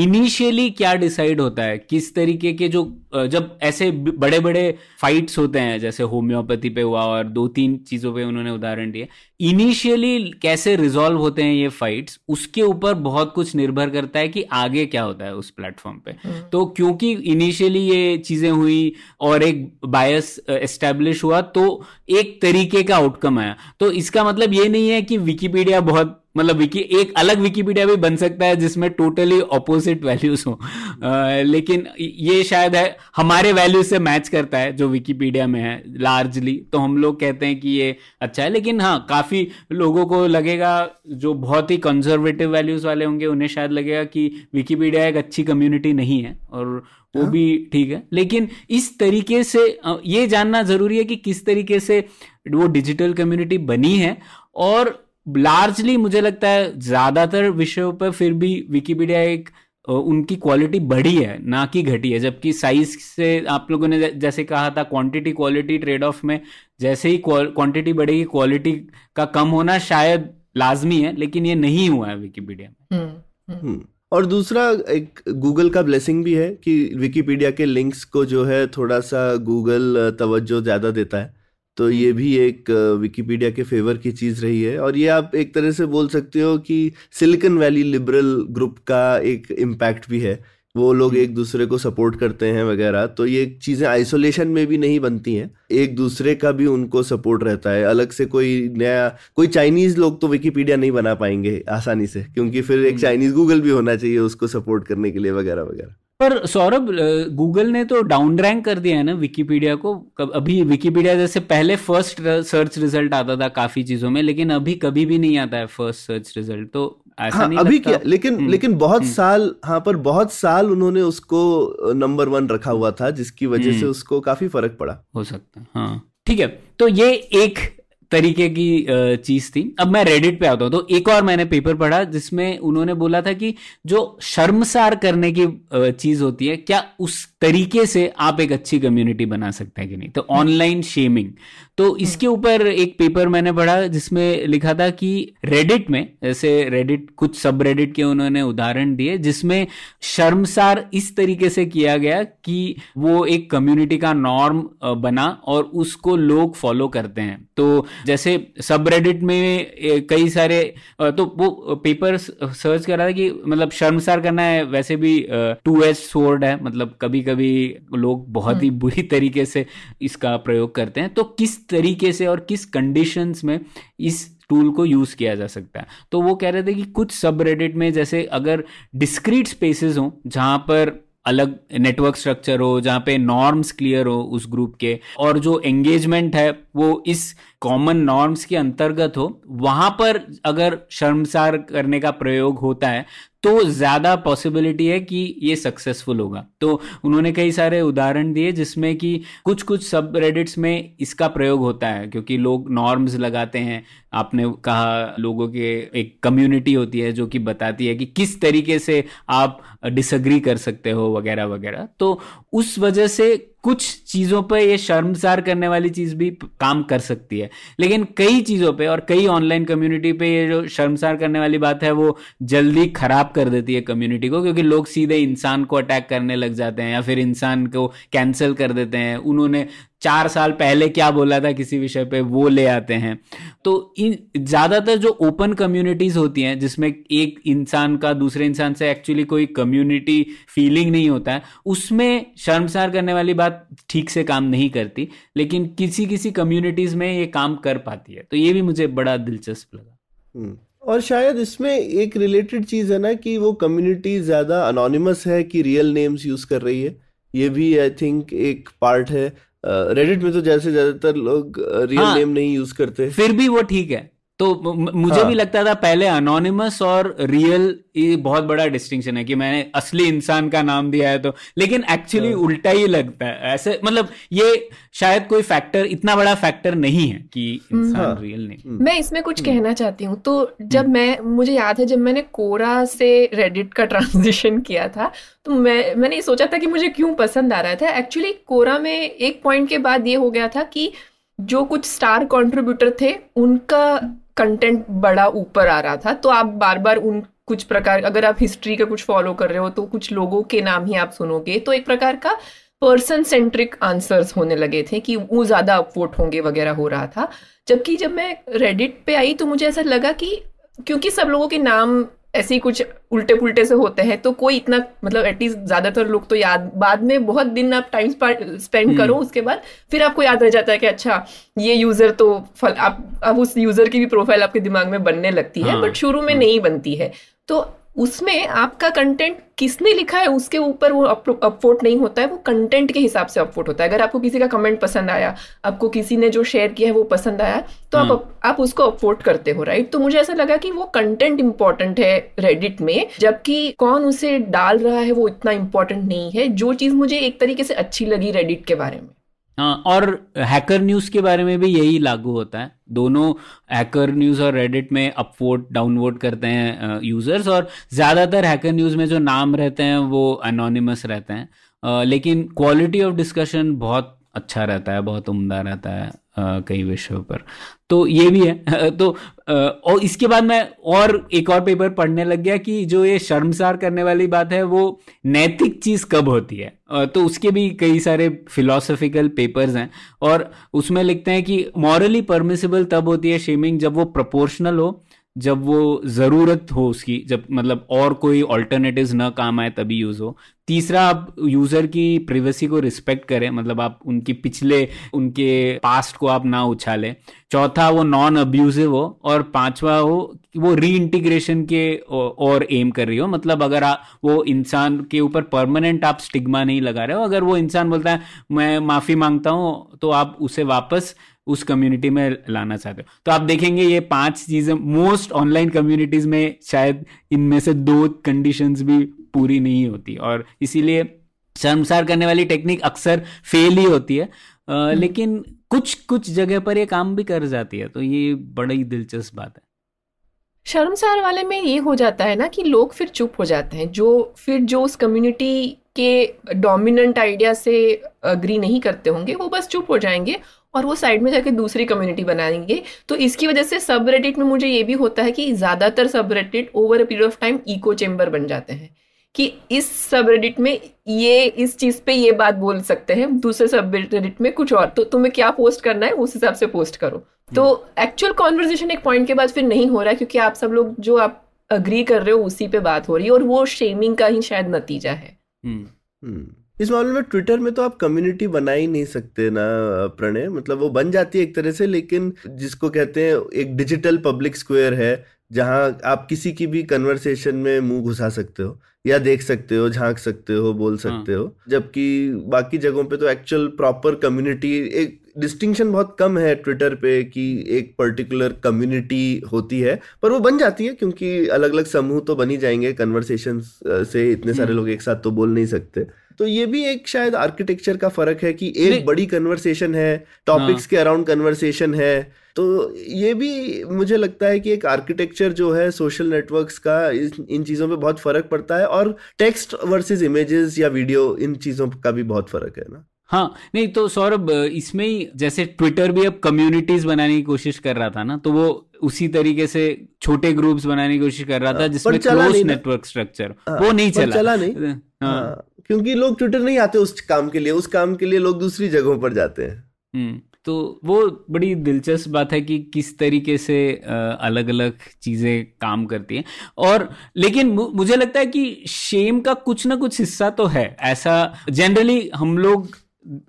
इनिशियली क्या डिसाइड होता है, किस तरीके के जो जब ऐसे बड़े बड़े फाइट्स होते हैं जैसे होम्योपैथी पे हुआ और दो तीन चीजों पे उन्होंने उदाहरण दिए, इनिशियली कैसे रिजॉल्व होते हैं ये फाइट्स उसके ऊपर बहुत कुछ निर्भर करता है कि आगे क्या होता है उस प्लेटफॉर्म पे। तो क्योंकि इनिशियली ये चीजें हुई और एक बायस एस्टेब्लिश हुआ तो एक तरीके का आउटकम आया। तो इसका मतलब ये नहीं है कि विकिपीडिया बहुत मतलब विकी एक अलग विकिपीडिया भी बन सकता है जिसमें टोटली ऑपोजिट वैल्यूज हो, आ, लेकिन ये शायद है हमारे वैल्यूज से मैच करता है जो विकिपीडिया में है लार्जली, तो हम लोग कहते हैं कि ये अच्छा है। लेकिन हाँ, काफी लोगों को लगेगा जो बहुत ही कंजर्वेटिव वैल्यूज वाले होंगे उन्हें शायद लगेगा कि विकिपीडिया एक अच्छी कम्युनिटी नहीं है, और वो भी ठीक है। लेकिन इस तरीके से ये जानना जरूरी है कि किस तरीके से वो डिजिटल कम्युनिटी बनी है, और लार्जली मुझे लगता है ज्यादातर विषयों पर फिर भी विकिपीडिया एक उनकी क्वालिटी बढ़ी है ना कि घटी है। जबकि साइज से आप लोगों ने जैसे कहा था क्वांटिटी क्वालिटी ट्रेड ऑफ में, जैसे ही क्वांटिटी बढ़ेगी क्वालिटी का कम होना शायद लाजमी है, लेकिन ये नहीं हुआ है विकिपीडिया में। हुँ, हुँ. और दूसरा एक गूगल का ब्लेसिंग भी है कि विकिपीडिया के लिंक्स को जो है थोड़ा सा गूगल तवज्जो ज्यादा देता है, तो ये भी एक विकिपीडिया के फेवर की चीज़ रही है। और ये आप एक तरह से बोल सकते हो कि सिलिकॉन वैली लिबरल ग्रुप का एक इम्पैक्ट भी है, वो लोग एक दूसरे को सपोर्ट करते हैं वगैरह। तो ये चीज़ें आइसोलेशन में भी नहीं बनती हैं, एक दूसरे का भी उनको सपोर्ट रहता है। अलग से कोई नया कोई चाइनीज़ लोग तो विकिपीडिया नहीं बना पाएंगे आसानी से, क्योंकि फिर एक चाइनीज़ गूगल भी होना चाहिए उसको सपोर्ट करने के लिए वगैरह वगैरह। पर सौरभ, गूगल ने तो डाउन रैंक कर दिया है ना विकिपीडिया को। अभी विकिपीडिया जैसे पहले फर्स्ट सर्च रिजल्ट आता था काफी चीजों में, लेकिन अभी कभी भी नहीं आता है फर्स्ट सर्च रिजल्ट। तो ऐसा हाँ, नहीं अभी क्या, लेकिन लेकिन बहुत साल हाँ पर बहुत साल उन्होंने उसको नंबर वन रखा हुआ था, जिसकी वजह से उसको काफी फर्क पड़ा हो सकता है। हाँ ठीक है, तो ये एक तरीके की चीज थी। अब मैं रेडिट पे आता हूं, तो एक और मैंने पेपर पढ़ा जिसमें उन्होंने बोला था कि जो शर्मसार करने की चीज होती है, क्या उस तरीके से आप एक अच्छी कम्युनिटी बना सकते हैं कि नहीं, तो ऑनलाइन शेमिंग। तो इसके ऊपर एक पेपर मैंने पढ़ा जिसमें लिखा था कि रेडिट में जैसे रेडिट कुछ सब रेडिट के उन्होंने उदाहरण दिए जिसमें शर्मसार इस तरीके से किया गया कि वो एक कम्युनिटी का नॉर्म बना और उसको लोग फॉलो करते हैं। तो जैसे सब रेडिट में कई सारे, तो वो पेपर सर्च कर रहा था कि मतलब शर्मसार करना है वैसे भी टू एज स्वॉर्ड है, मतलब कभी कभी लोग बहुत ही बुरी तरीके से इसका प्रयोग करते हैं। तो किस तरीके से और किस कंडीशंस में इस टूल को यूज किया जा सकता है, तो वो कह रहे थे कि कुछ सब रेडिट में जैसे अगर डिस्क्रीट स्पेसेस हो जहां पर अलग नेटवर्क स्ट्रक्चर हो, जहाँ पे नॉर्म्स क्लियर हो उस ग्रुप के, और जो एंगेजमेंट है वो इस कॉमन नॉर्म्स के अंतर्गत हो, वहां पर अगर शर्मसार करने का प्रयोग होता है तो ज्यादा पॉसिबिलिटी है कि ये सक्सेसफुल होगा। तो उन्होंने कई सारे उदाहरण दिए जिसमें कि कुछ कुछ सब रेडिट्स में इसका प्रयोग होता है क्योंकि लोग नॉर्म्स लगाते हैं। आपने कहा लोगों के एक कम्युनिटी होती है जो कि बताती है कि किस तरीके से आप डिसएग्री कर सकते हो वगैरह वगैरह। तो उस वजह से कुछ चीजों पर ये शर्मसार करने वाली चीज भी काम कर सकती है, लेकिन कई चीजों पे और कई ऑनलाइन कम्युनिटी पे ये जो शर्मसार करने वाली बात है वो जल्दी खराब कर देती है कम्युनिटी को, क्योंकि लोग सीधे इंसान को अटैक करने लग जाते हैं या फिर इंसान को कैंसिल कर देते हैं। उन्होंने चार साल पहले क्या बोला था किसी विषय पे वो ले आते हैं। तो इन ज़्यादातर जो ओपन कम्युनिटीज होती हैं जिसमें एक इंसान का दूसरे इंसान से एक्चुअली कोई कम्युनिटी फीलिंग नहीं होता है, उसमें शर्मसार करने वाली बात ठीक से काम नहीं करती, लेकिन किसी किसी कम्युनिटीज में ये काम कर पाती है। तो ये भी मुझे बड़ा दिलचस्प लगा। और शायद इसमें एक रिलेटेड चीज़ है ना कि वो कम्युनिटी ज़्यादा अनोनिमस है कि रियल नेम्स यूज़ कर रही है, ये भी आई थिंक एक पार्ट है। रेडिट uh, में तो जैसे ज्यादातर लोग रियल uh, नेम हाँ, नहीं यूज करते, फिर भी वो ठीक है। तो मुझे हाँ, भी लगता था पहले अनोनिमस और रियल ये बहुत बड़ा डिस्टिंक्शन है कि मैंने असली इंसान का नाम दिया है, तो लेकिन एक्चुअली हाँ, उल्टा ही लगता है ऐसे। मतलब ये शायद कोई फैक्टर, इतना बड़ा फैक्टर नहीं है कि इंसान हाँ, रियल नेम। मैं इसमें कुछ कहना चाहती हूँ। तो जब मैं, मुझे याद है जब मैंने कोरा से रेडिट का ट्रांजिशन किया था, तो मैं मैंने सोचा था कि मुझे क्यों पसंद आ रहा था। एक्चुअली कोरा में एक पॉइंट के बाद ये हो गया था कि जो कुछ स्टार कंट्रीब्यूटर थे उनका कंटेंट बड़ा ऊपर आ रहा था, तो आप बार बार उन कुछ प्रकार, अगर आप हिस्ट्री का कुछ फॉलो कर रहे हो तो कुछ लोगों के नाम ही आप सुनोगे। तो एक प्रकार का पर्सन सेंट्रिक आंसर्स होने लगे थे कि वो ज़्यादा अपवोट होंगे वगैरह हो रहा था। जबकि जब मैं रेडिट पे आई तो मुझे ऐसा लगा कि क्योंकि सब लोगों के नाम ऐसे ही कुछ उल्टे पुल्टे से होते हैं, तो कोई इतना, मतलब एटलीस्ट ज़्यादातर लोग तो याद, बाद में बहुत दिन आप टाइम स्पेंड करो उसके बाद फिर आपको याद रह जाता है कि अच्छा ये यूज़र तो फल, आप अब उस यूज़र की भी प्रोफाइल आपके दिमाग में बनने लगती है, बट शुरू में नहीं बनती है। तो उसमें आपका कंटेंट किसने लिखा है उसके ऊपर वो अपवोट नहीं होता है, वो कंटेंट के हिसाब से अपवोट होता है। अगर आपको किसी का कमेंट पसंद आया, आपको किसी ने जो शेयर किया है वो पसंद आया, तो आप आप उसको अपवोट करते हो, राइट। तो मुझे ऐसा लगा कि वो कंटेंट इम्पॉर्टेंट है रेडिट में, जबकि कौन उसे डाल रहा है वो इतना इम्पॉर्टेंट नहीं है, जो चीज़ मुझे एक तरीके से अच्छी लगी रेडिट के बारे में। हाँ, और हैकर न्यूज़ के बारे में भी यही लागू होता है। दोनों हैकर न्यूज़ और रेडिट में अपवोट डाउनवोट करते हैं यूज़र्स, और ज़्यादातर हैकर न्यूज़ में जो नाम रहते हैं वो अनोनिमस रहते हैं, लेकिन क्वालिटी ऑफ डिस्कशन बहुत अच्छा रहता है, बहुत उम्दा रहता है कई विषयों पर। तो ये भी है। तो और इसके बाद मैं और एक और पेपर पढ़ने लग गया कि जो ये शर्मसार करने वाली बात है वो नैतिक चीज़ कब होती है, तो उसके भी कई सारे फिलोसॉफिकल पेपर्स हैं, और उसमें लिखते हैं कि मॉरली परमिसिबल तब होती है शेमिंग जब वो प्रोपोर्शनल हो, जब वो ज़रूरत हो उसकी, जब मतलब और कोई ऑल्टरनेटिव्स ना काम आए तभी यूज़ हो। तीसरा, आप यूज़र की प्रिवेसी को रिस्पेक्ट करें, मतलब आप उनकी पिछले, उनके पास्ट को आप ना उछालें। चौथा, वो नॉन अब्यूजिव हो, और पांचवा हो वो री इंटीग्रेशन के और एम कर रही हो, मतलब अगर आप वो इंसान के ऊपर परमानेंट आप स्टिग्मा नहीं लगा रहे हो। अगर वो इंसान बोलता है मैं माफ़ी मांगता हूँ, तो आप उसे वापस उस कम्युनिटी में लाना चाहते हो। तो आप देखेंगे ये पांच चीज़ें मोस्ट ऑनलाइन कम्युनिटीज़ में शायद इनमें से दो कंडीशंस भी पूरी नहीं होती, और इसीलिए शर्मसार करने वाली टेक्निक अक्सर फेल ही होती है। आ, लेकिन कुछ कुछ जगह पर ये काम भी कर जाती है, तो ये बड़ी दिलचस्प बात है। शर्मसार वाले में ये हो जाता है ना कि लोग फिर चुप हो जाते हैं, जो फिर जो उस कम्युनिटी के डोमिनेंट आइडिया से अग्री नहीं करते होंगे वो बस चुप हो जाएंगे और वो साइड में जाके दूसरी कम्युनिटी बनाएंगे। तो इसकी वजह से सब रेडिट में मुझे ये भी होता है कि ज़्यादातर सब Reddit over a period of time echo chamber बन जाते हैं कि इस सब रेडिट में ये इस चीज़ पे ये बात बोल सकते हैं, दूसरे सब रेडिट में कुछ और, तो तुम्हें क्या पोस्ट करना है उस हिसाब से पोस्ट करो। तो एक्चुअल कॉन्वर्जेशन एक पॉइंट के बाद फिर नहीं हो रहा है, क्योंकि आप सब लोग जो आप अग्री कर रहे हो उसी पे बात हो रही है, और वो शेमिंग का ही शायद नतीजा है। इस मामले में ट्विटर में तो आप कम्युनिटी बना ही नहीं सकते ना प्रणय, मतलब वो बन जाती है एक तरह से, लेकिन जिसको कहते हैं एक डिजिटल पब्लिक स्क्वायर है जहाँ आप किसी की भी कन्वर्सेशन में मुंह घुसा सकते हो या देख सकते हो, झांक सकते हो, बोल सकते हो। जबकि बाकी जगहों पे तो एक्चुअल प्रॉपर कम्युनिटी, एक डिस्टिंक्शन बहुत कम है ट्विटर पे कि एक पर्टिकुलर कम्युनिटी होती है, पर वो बन जाती है क्योंकि अलग अलग समूह तो बन ही जाएंगे कन्वर्सेशन से, इतने सारे लोग एक साथ तो बोल नहीं सकते। तो ये भी एक शायद आर्किटेक्चर का फर्क है कि एक बड़ी कन्वर्सेशन है, टॉपिक्स के अराउंड कन्वर्सेशन है, तो ये भी मुझे लगता है कि एक आर्किटेक्चर जो है सोशल नेटवर्क्स का, इन चीज़ों पे बहुत फर्क पड़ता है, और टेक्स्ट वर्सेस इमेजेस या वीडियो, इन चीज़ों का भी बहुत फर्क है ना। हाँ, नहीं तो सौरभ इसमें ही जैसे ट्विटर भी अब कम्युनिटीज बनाने की कोशिश कर रहा था ना, तो वो उसी तरीके से छोटे ग्रुप्स बनाने की कोशिश कर रहा था जिसमें क्लोज नेटवर्क स्ट्रक्चर, वो नहीं चला, चला नहीं। हाँ, क्योंकि लोग ट्विटर नहीं आते उस काम के लिए, उस काम के लिए लोग दूसरी जगहों पर जाते हैं। हम्म तो वो बड़ी दिलचस्प बात है कि किस तरीके से अलग अलग चीज़ें काम करती हैं। और लेकिन मुझे लगता है कि शेम का कुछ ना कुछ हिस्सा तो है। ऐसा जनरली हम लोग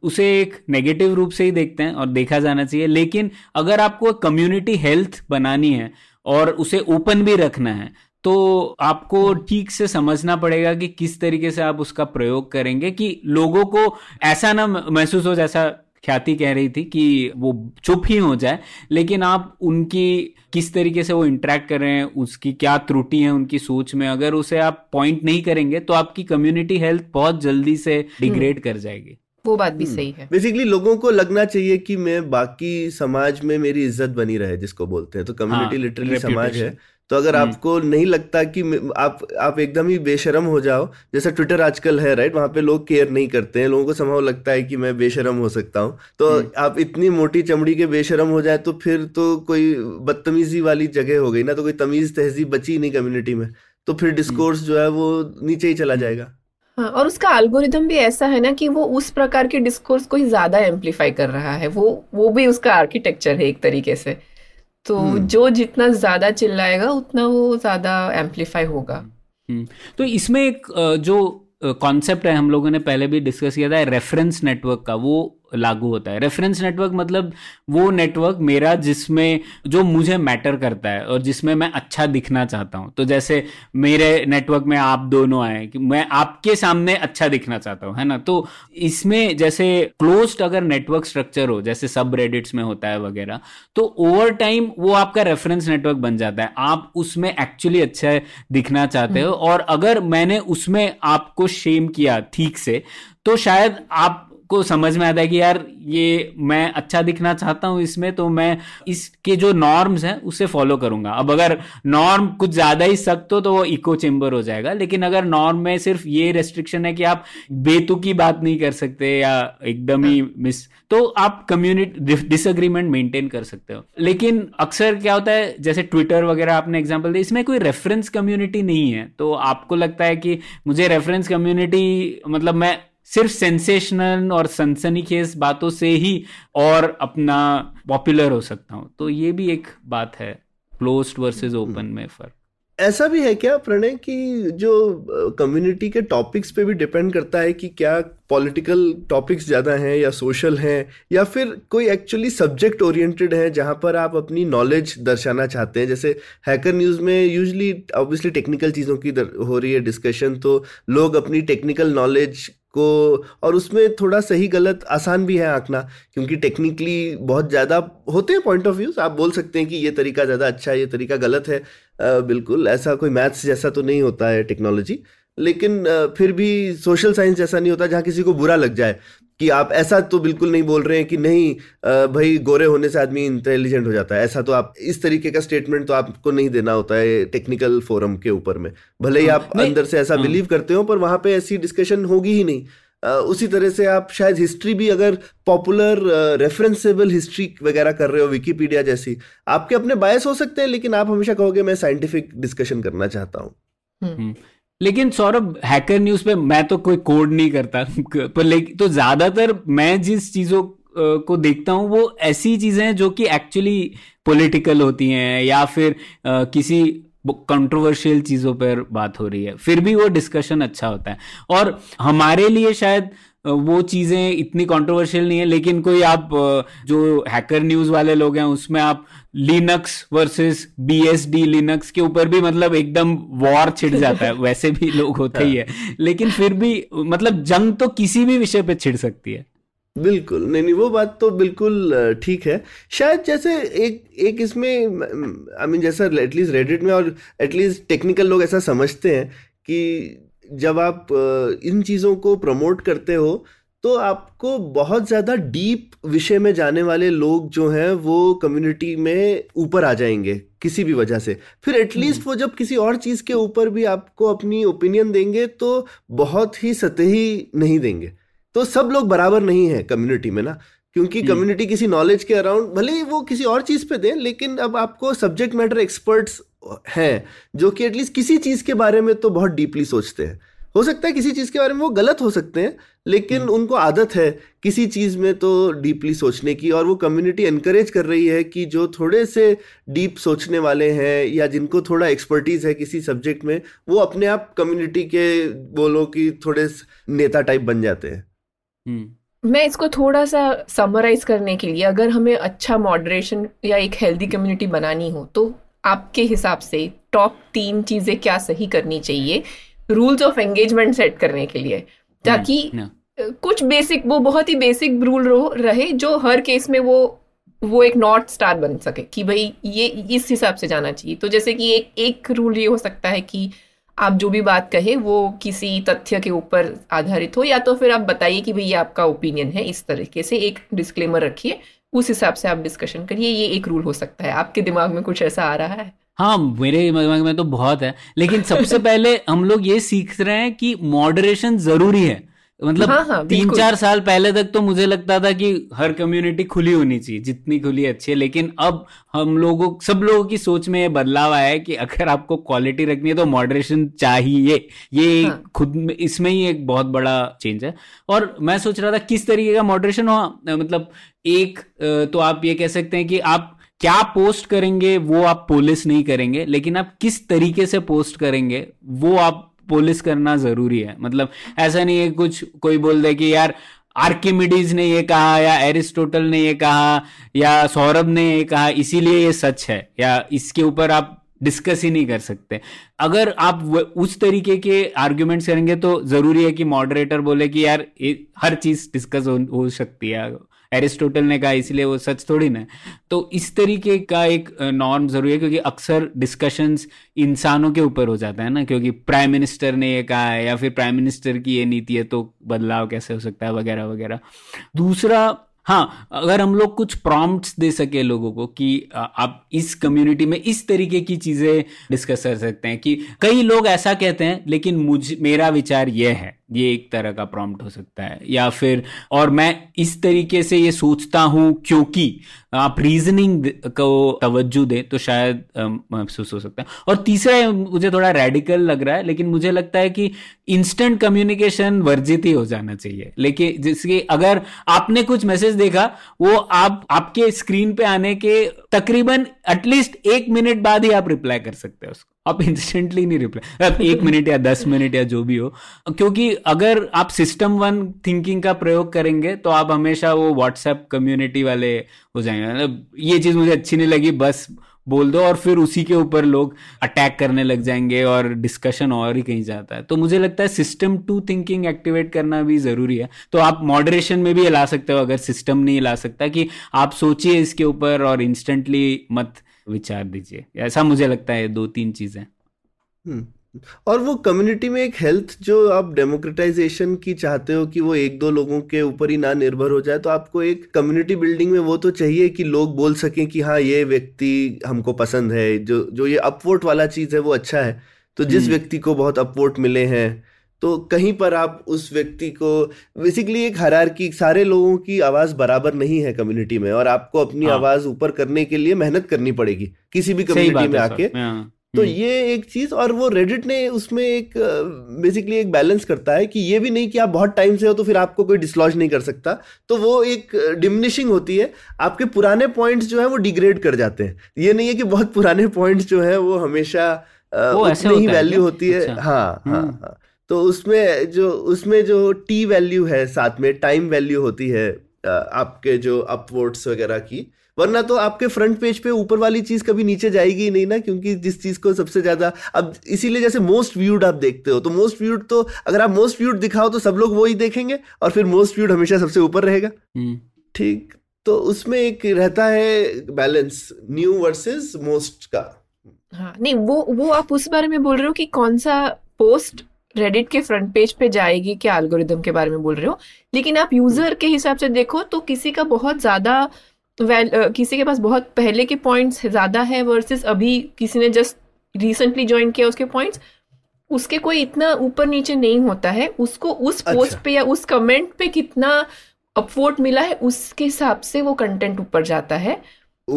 उसे एक नेगेटिव रूप से ही देखते हैं और देखा जाना चाहिए, लेकिन अगर आपको कम्युनिटी हेल्थ बनानी है और उसे ओपन भी रखना है तो आपको ठीक से समझना पड़ेगा कि किस तरीके से आप उसका प्रयोग करेंगे कि लोगों को ऐसा ना महसूस हो जैसा ख्याति कह रही थी कि वो चुप ही हो जाए, लेकिन आप उनकी किस तरीके से वो इंटरेक्ट कर रहे हैं, उसकी क्या त्रुटि है उनकी सोच में, अगर उसे आप पॉइंट नहीं करेंगे तो आपकी कम्युनिटी हेल्थ बहुत जल्दी से डिग्रेड कर जाएगी। वो बात भी सही है। बेसिकली लोगों को लगना चाहिए कि मैं बाकी समाज में मेरी इज्जत बनी रहे, जिसको बोलते हैं, तो कम्युनिटी लिटरली समाज है। तो अगर आपको नहीं लगता कि आप आप एकदम ही बेशरम हो जाओ, जैसा ट्विटर आजकल है, राइट, वहाँ पे लोग केयर नहीं करते हैं, लोगों को समझ लगता है कि मैं बेशरम हो सकता हूँ, तो आप इतनी मोटी चमड़ी के बेशरम हो जाए तो फिर तो कोई बदतमीजी वाली जगह हो गई ना, तो कोई तमीज तहजीब बची नहीं कम्युनिटी में, तो फिर डिस्कोर्स जो है वो नीचे ही चला जाएगा। हाँ, और उसका एल्गोरिथम भी ऐसा है ना कि वो उस प्रकार के डिस्कोर्स को ही ज्यादा एम्प्लीफाई कर रहा है, वो वो भी उसका आर्किटेक्चर है एक तरीके से, तो जो जितना ज्यादा चिल्लाएगा उतना वो ज्यादा एम्प्लीफाई होगा। तो इसमें एक जो कॉन्सेप्ट है हम लोगों ने पहले भी डिस्कस किया था रेफरेंस नेटवर्क का, वो लागू होता है। रेफरेंस नेटवर्क मतलब वो नेटवर्क मेरा जिसमें जो मुझे मैटर करता है और जिसमें मैं अच्छा दिखना चाहता हूँ। तो जैसे मेरे नेटवर्क में आप दोनों आए कि मैं आपके सामने अच्छा दिखना चाहता हूँ, है ना। तो इसमें जैसे क्लोज्ड अगर नेटवर्क स्ट्रक्चर हो, जैसे सब रेडिट्स में होता है वगैरह, तो ओवर टाइम वो आपका रेफरेंस नेटवर्क बन जाता है। आप उसमें एक्चुअली अच्छा दिखना चाहते हो, और अगर मैंने उसमें आपको शेम किया ठीक से तो शायद आप को समझ में आता है कि यार ये मैं अच्छा दिखना चाहता हूँ इसमें, तो मैं इसके जो नॉर्म्स हैं उसे फॉलो करूंगा। अब अगर नॉर्म कुछ ज्यादा ही सख्त हो तो वो इको चेम्बर हो जाएगा, लेकिन अगर नॉर्म में सिर्फ ये रेस्ट्रिक्शन है कि आप बेतुकी बात नहीं कर सकते या एकदम ही मिस, तो आप कम्युनिटी डिसएग्रीमेंट मेंटेन कर सकते हो। लेकिन अक्सर क्या होता है, जैसे ट्विटर वगैरह आपने एग्जाम्पल दिया, इसमें कोई रेफरेंस कम्युनिटी नहीं है, तो आपको लगता है कि मुझे रेफरेंस कम्युनिटी मतलब मैं सिर्फ सेंसेशनल और सनसनीखेज बातों से ही और अपना पॉपुलर हो सकता हूँ। तो ये भी एक बात है क्लोज्ड वर्सेस ओपन में फर्क। ऐसा भी है क्या प्रणय कि जो कम्युनिटी के टॉपिक्स पे भी डिपेंड करता है कि क्या पॉलिटिकल टॉपिक्स ज़्यादा हैं या सोशल हैं, या फिर कोई एक्चुअली सब्जेक्ट ओरिएंटेड है जहाँ पर आप अपनी नॉलेज दर्शाना चाहते हैं। जैसे हैकर न्यूज़ में यूजली ऑब्वियसली टेक्निकल चीज़ों की हो रही है डिस्कशन, तो लोग अपनी टेक्निकल नॉलेज को, और उसमें थोड़ा सही गलत आसान भी है आंकना, क्योंकि टेक्निकली बहुत ज़्यादा होते हैं पॉइंट ऑफ व्यूज। आप बोल सकते हैं कि ये तरीका ज़्यादा अच्छा है, ये तरीका गलत है, आ, बिल्कुल ऐसा कोई मैथ्स जैसा तो नहीं होता है टेक्नोलॉजी, लेकिन आ, फिर भी सोशल साइंस जैसा नहीं होता जहाँ किसी को बुरा लग जाए कि आप ऐसा तो बिल्कुल नहीं बोल रहे हैं कि नहीं आ, भाई गोरे होने से आदमी इंटेलिजेंट हो जाता है, ऐसा तो आप, इस तरीके का स्टेटमेंट तो आपको नहीं देना होता है टेक्निकल फोरम के ऊपर में, भले ही आप अंदर से ऐसा बिलीव करते हो, पर वहाँ पे ऐसी डिस्कशन होगी ही नहीं। आ, उसी तरह से आप शायद हिस्ट्री भी, अगर पॉपुलर रेफरेंसेबल हिस्ट्री वगैरह कर रहे हो, विकीपीडिया जैसी, आपके अपने बायस हो सकते हैं, लेकिन आप हमेशा कहोगे मैं साइंटिफिक डिस्कशन करना चाहता हूँ। लेकिन सौरभ, हैकर न्यूज़ पे मैं तो कोई कोड नहीं करता, पर लेकिन तो ज्यादातर मैं जिस चीजों को देखता हूँ वो ऐसी चीजें हैं जो कि एक्चुअली पॉलिटिकल होती हैं या फिर आ, किसी कंट्रोवर्शियल चीजों पर बात हो रही है, फिर भी वो डिस्कशन अच्छा होता है। और हमारे लिए शायद वो चीज़ें इतनी कंट्रोवर्शियल नहीं है, लेकिन कोई आप जो हैकर न्यूज़ वाले लोग हैं उसमें आप लिनक्स वर्सेस बीएसडी, लिनक्स के ऊपर भी मतलब एकदम वॉर छिड़ जाता है, वैसे भी लोग होते ही है, लेकिन फिर भी मतलब जंग तो किसी भी विषय पे छिड़ सकती है। बिल्कुल, नहीं नहीं वो बात तो बिल्कुल ठीक है। शायद जैसे एक एक इसमें आई मीन जैसा एटलीस्ट रेडिट में और एटलीस्ट टेक्निकल लोग ऐसा समझते हैं कि जब आप इन चीज़ों को प्रमोट करते हो तो आपको बहुत ज़्यादा डीप विषय में जाने वाले लोग जो हैं वो कम्युनिटी में ऊपर आ जाएंगे किसी भी वजह से, फिर एटलीस्ट वो जब किसी और चीज़ के ऊपर भी आपको अपनी ओपिनियन देंगे तो बहुत ही सतही नहीं देंगे। तो सब लोग बराबर नहीं है कम्युनिटी में ना, क्योंकि कम्युनिटी किसी नॉलेज के अराउंड भले ही वो किसी और चीज़ पे दें, लेकिन अब आपको सब्जेक्ट मैटर एक्सपर्ट्स हैं जो कि एटलीस्ट किसी चीज़ के बारे में तो बहुत डीपली सोचते हैं, हो सकता है किसी चीज़ के बारे में वो गलत हो सकते हैं, लेकिन उनको आदत है किसी चीज़ में तो डीपली सोचने की, और वो कम्युनिटी एनकरेज कर रही है कि जो थोड़े से डीप सोचने वाले हैं या जिनको थोड़ा एक्सपर्टीज़ है किसी सब्जेक्ट में, वो अपने आप कम्युनिटी के बोलो कि थोड़े नेता टाइप बन जाते हैं। मैं इसको थोड़ा सा समराइज करने के लिए, अगर हमें अच्छा मॉडरेशन या एक हेल्दी कम्युनिटी बनानी हो तो आपके हिसाब से टॉप तीन चीज़ें क्या सही करनी चाहिए रूल्स ऑफ एंगेजमेंट सेट करने के लिए, ताकि कुछ बेसिक, वो बहुत ही बेसिक रूल रहे जो हर केस में वो वो एक नॉर्थ स्टार बन सके कि भाई ये इस हिसाब से जाना चाहिए। तो जैसे कि एक एक रूल ये हो सकता है कि आप जो भी बात कहे वो किसी तथ्य के ऊपर आधारित हो, या तो फिर आप बताइए कि भाई ये आपका ओपिनियन है, इस तरीके से एक डिस्क्लेमर रखिए, उस हिसाब से आप डिस्कशन करिए। ये एक रूल हो सकता है। आपके दिमाग में कुछ ऐसा आ रहा है? हाँ, मेरे दिमाग में तो बहुत है, लेकिन सबसे पहले हम लोग ये सीख रहे हैं कि मॉडरेशन जरूरी है। मतलब हाँ, हाँ, तीन चार साल पहले तक तो मुझे लगता था कि हर कम्युनिटी खुली होनी चाहिए, जितनी खुली अच्छी है, लेकिन अब हम लोगों सब लोगों की सोच में ये बदलाव आया है कि अगर आपको क्वालिटी रखनी है तो मॉडरेशन चाहिए। ये हाँ. खुद में इसमें ही एक बहुत बड़ा चेंज है। और मैं सोच रहा था किस तरीके का मॉडरेशन हो, मतलब एक तो आप ये कह सकते हैं कि आप क्या पोस्ट करेंगे वो आप पॉलिश नहीं करेंगे, लेकिन आप किस तरीके से पोस्ट करेंगे वो आप पॉलिश करना जरूरी है। मतलब ऐसा नहीं है कुछ कोई बोल दे कि यार आर्किमिडीज ने ये कहा या एरिस्टोटल ने ये कहा या सौरभ ने ये कहा इसीलिए ये सच है, या इसके ऊपर आप डिस्कस ही नहीं कर सकते। अगर आप उस तरीके के आर्ग्यूमेंट्स करेंगे तो जरूरी है कि मॉडरेटर बोले कि यार हर चीज डिस्कस हो, हो सकती है, एरिस्टोटल ने कहा इसलिए वो सच थोड़ी ना। तो इस तरीके का एक नॉर्म जरूरी है, क्योंकि अक्सर डिस्कशंस इंसानों के ऊपर हो जाता है ना, क्योंकि प्राइम मिनिस्टर ने ये कहा है या फिर प्राइम मिनिस्टर की ये नीति है तो बदलाव कैसे हो सकता है वगैरह वगैरह। दूसरा, हाँ, अगर हम लोग कुछ प्रॉम्प्ट्स दे सके लोगों को कि आप इस कम्युनिटी में इस तरीके की चीजें डिस्कस कर सकते हैं कि कई लोग ऐसा कहते हैं लेकिन मुझ मेरा विचार यह है, ये एक तरह का प्रॉम्प्ट हो सकता है। या फिर और मैं इस तरीके से ये सोचता हूं, क्योंकि आप रीजनिंग को तवज्जो दें तो शायद महसूस हो सकता है। और तीसरा, मुझे थोड़ा रेडिकल लग रहा है लेकिन मुझे लगता है कि इंस्टेंट कम्युनिकेशन वर्जित ही हो जाना चाहिए, लेकिन जिसके अगर आपने कुछ मैसेज देखा वो आप आपके स्क्रीन पे आने के तकरीबन एटलीस्ट एक मिनट बाद ही आप रिप्लाई कर सकते हैं उसको, आप इंस्टेंटली नहीं रिप्लाई, आप एक मिनट या दस मिनट या जो भी हो, क्योंकि अगर आप सिस्टम वन थिंकिंग का प्रयोग करेंगे तो आप हमेशा वो व्हाट्सएप कम्युनिटी वाले हो जाएंगे। मतलब ये चीज मुझे अच्छी नहीं लगी बस बोल दो, और फिर उसी के ऊपर लोग अटैक करने लग जाएंगे और डिस्कशन और ही कहीं जाता है। तो मुझे लगता है सिस्टम टू थिंकिंग एक्टिवेट करना भी जरूरी है। तो आप मॉडरेशन में भी ला सकते हो, अगर सिस्टम नहीं ला सकता कि आप सोचिए इसके ऊपर और इंस्टेंटली मत विचार दीजिए, ऐसा मुझे लगता है दो तीन चीजें। और वो कम्युनिटी में एक हेल्थ जो आप डेमोक्रेटाइजेशन की चाहते हो कि वो एक दो लोगों के ऊपर ही ना निर्भर हो जाए, तो आपको एक कम्युनिटी बिल्डिंग में वो तो चाहिए कि लोग बोल सकें कि हाँ ये व्यक्ति हमको पसंद है, जो जो ये अपवोट वाला चीज़ है वो अच्छा है, तो जिस व्यक्ति को बहुत अपवोट मिले हैं तो कहीं पर आप उस व्यक्ति को, बेसिकली एक हायरार्की, सारे लोगों की आवाज़ बराबर नहीं है कम्युनिटी में, और आपको अपनी हाँ। आवाज़ ऊपर करने के लिए मेहनत करनी पड़ेगी किसी भी कम्युनिटी में आके। तो ये एक चीज़, और वो रेडिट ने उसमें एक बेसिकली एक बैलेंस करता है कि ये भी नहीं कि आप बहुत टाइम से हो तो फिर आपको कोई डिसलॉज नहीं कर सकता, तो वो एक डिमिनिशिंग होती है, आपके पुराने पॉइंट्स जो हैं वो डिग्रेड कर जाते हैं। ये नहीं है कि बहुत पुराने पॉइंट्स जो हैं वो हमेशा उतनी ही वैल्यू होती है। हाँ हाँ हाँ, तो उसमें जो उसमें जो टी वैल्यू है, साथ में टाइम वैल्यू होती है आपके जो अपवोट्स वगैरह की, वरना तो आपके फ्रंट पेज पे ऊपर वाली चीज़ कभी नीचे जाएगी ही नहीं ना, क्योंकि जिस चीज़ को सबसे ज़्यादा, अब इसीलिए जैसे मोस्ट व्यूड आप देखते हो तो मोस्ट व्यूड, तो अगर आप मोस्ट व्यूड दिखाओ तो सब लोग वो ही देखेंगे और फिर मोस्ट व्यूड हमेशा सबसे ऊपर रहेगा। ठीक, तो उसमें एक रहता है बैलेंस न्यू वर्सेस मोस्ट का। हाँ, नहीं वो वो आप उस बारे में बोल रहे हो कि कौन सा पोस्ट रेडिट के फ्रंट पेज पे जाएगी, क्या एल्गोरिदम के बारे में बोल रहे हो? लेकिन आप यूजर के हिसाब से देखो तो किसी का बहुत ज्यादा वेल well, uh, किसी के पास बहुत पहले के पॉइंट्स ज़्यादा है वर्सेस अभी किसी ने जस्ट रिसेंटली ज्वाइन किया उसके पॉइंट्स, उसके कोई इतना ऊपर नीचे नहीं होता है। उसको उस अच्छा. पोस्ट पे या उस कमेंट पे कितना अपवोट मिला है उसके हिसाब से वो कंटेंट ऊपर जाता है।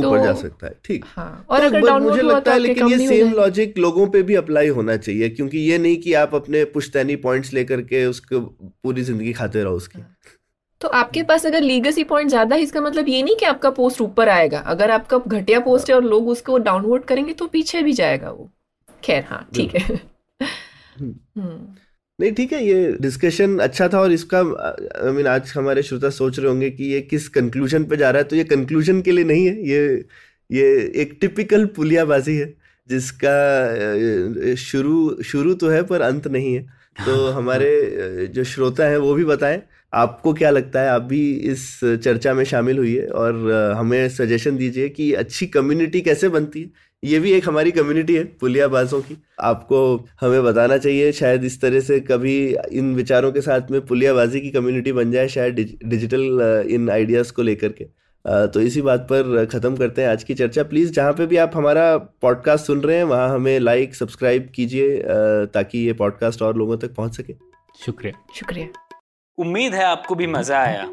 ऊपर तो, जा सकता है ठीक। हाँ, और अगर डाउनलोड मुझे हुआ लगता है, लेकिन ये सेम लॉजिक लोगों पे भी अप्लाई होना चाहिए, क्योंकि ये नहीं कि आप अपने पुश्तैनी पॉइंट्स लेकर के उसको पूरी जिंदगी खाते रहो उसकी। तो आपके पास अगर लीगेसी पॉइंट ज्यादा है, इसका मतलब ये नहीं कि आपका पोस्ट ऊपर आएगा। अगर आपका घटिया पोस्ट है और लोग उसको डाउनलोड करेंगे तो पीछे भी जाएगा वो। खैर हाँ ठीक है, नहीं ठीक है, ये डिस्कशन अच्छा था। और इसका आई मीन आज हमारे श्रोता सोच रहे होंगे कि ये किस कंक्लूजन पे जा रहा है, तो ये कंक्लूजन के लिए नहीं है, ये ये एक टिपिकल पुलियाबाजी है जिसका शुरू शुरू तो है पर अंत नहीं है। तो हमारे जो श्रोता हैं वो भी बताएं आपको क्या लगता है, आप भी इस चर्चा में शामिल हुई और हमें सजेशन दीजिए कि अच्छी कम्युनिटी कैसे बनती है। ये भी एक हमारी कम्युनिटी है पुलियाबाजों की, आपको हमें बताना चाहिए। शायद इस तरह से कभी इन विचारों के साथ में पुलियाबाजी की कम्युनिटी बन जाए, शायद डिज, डिजिटल इन आइडियाज़ को लेकर के। तो इसी बात पर ख़त्म करते हैं आज की चर्चा। प्लीज़ जहाँ पे भी आप हमारा पॉडकास्ट सुन रहे हैं वहाँ हमें लाइक सब्सक्राइब कीजिए ताकि ये पॉडकास्ट और लोगों तक पहुँच सके। शुक्रिया शुक्रिया। उम्मीद है आपको भी मज़ा आया।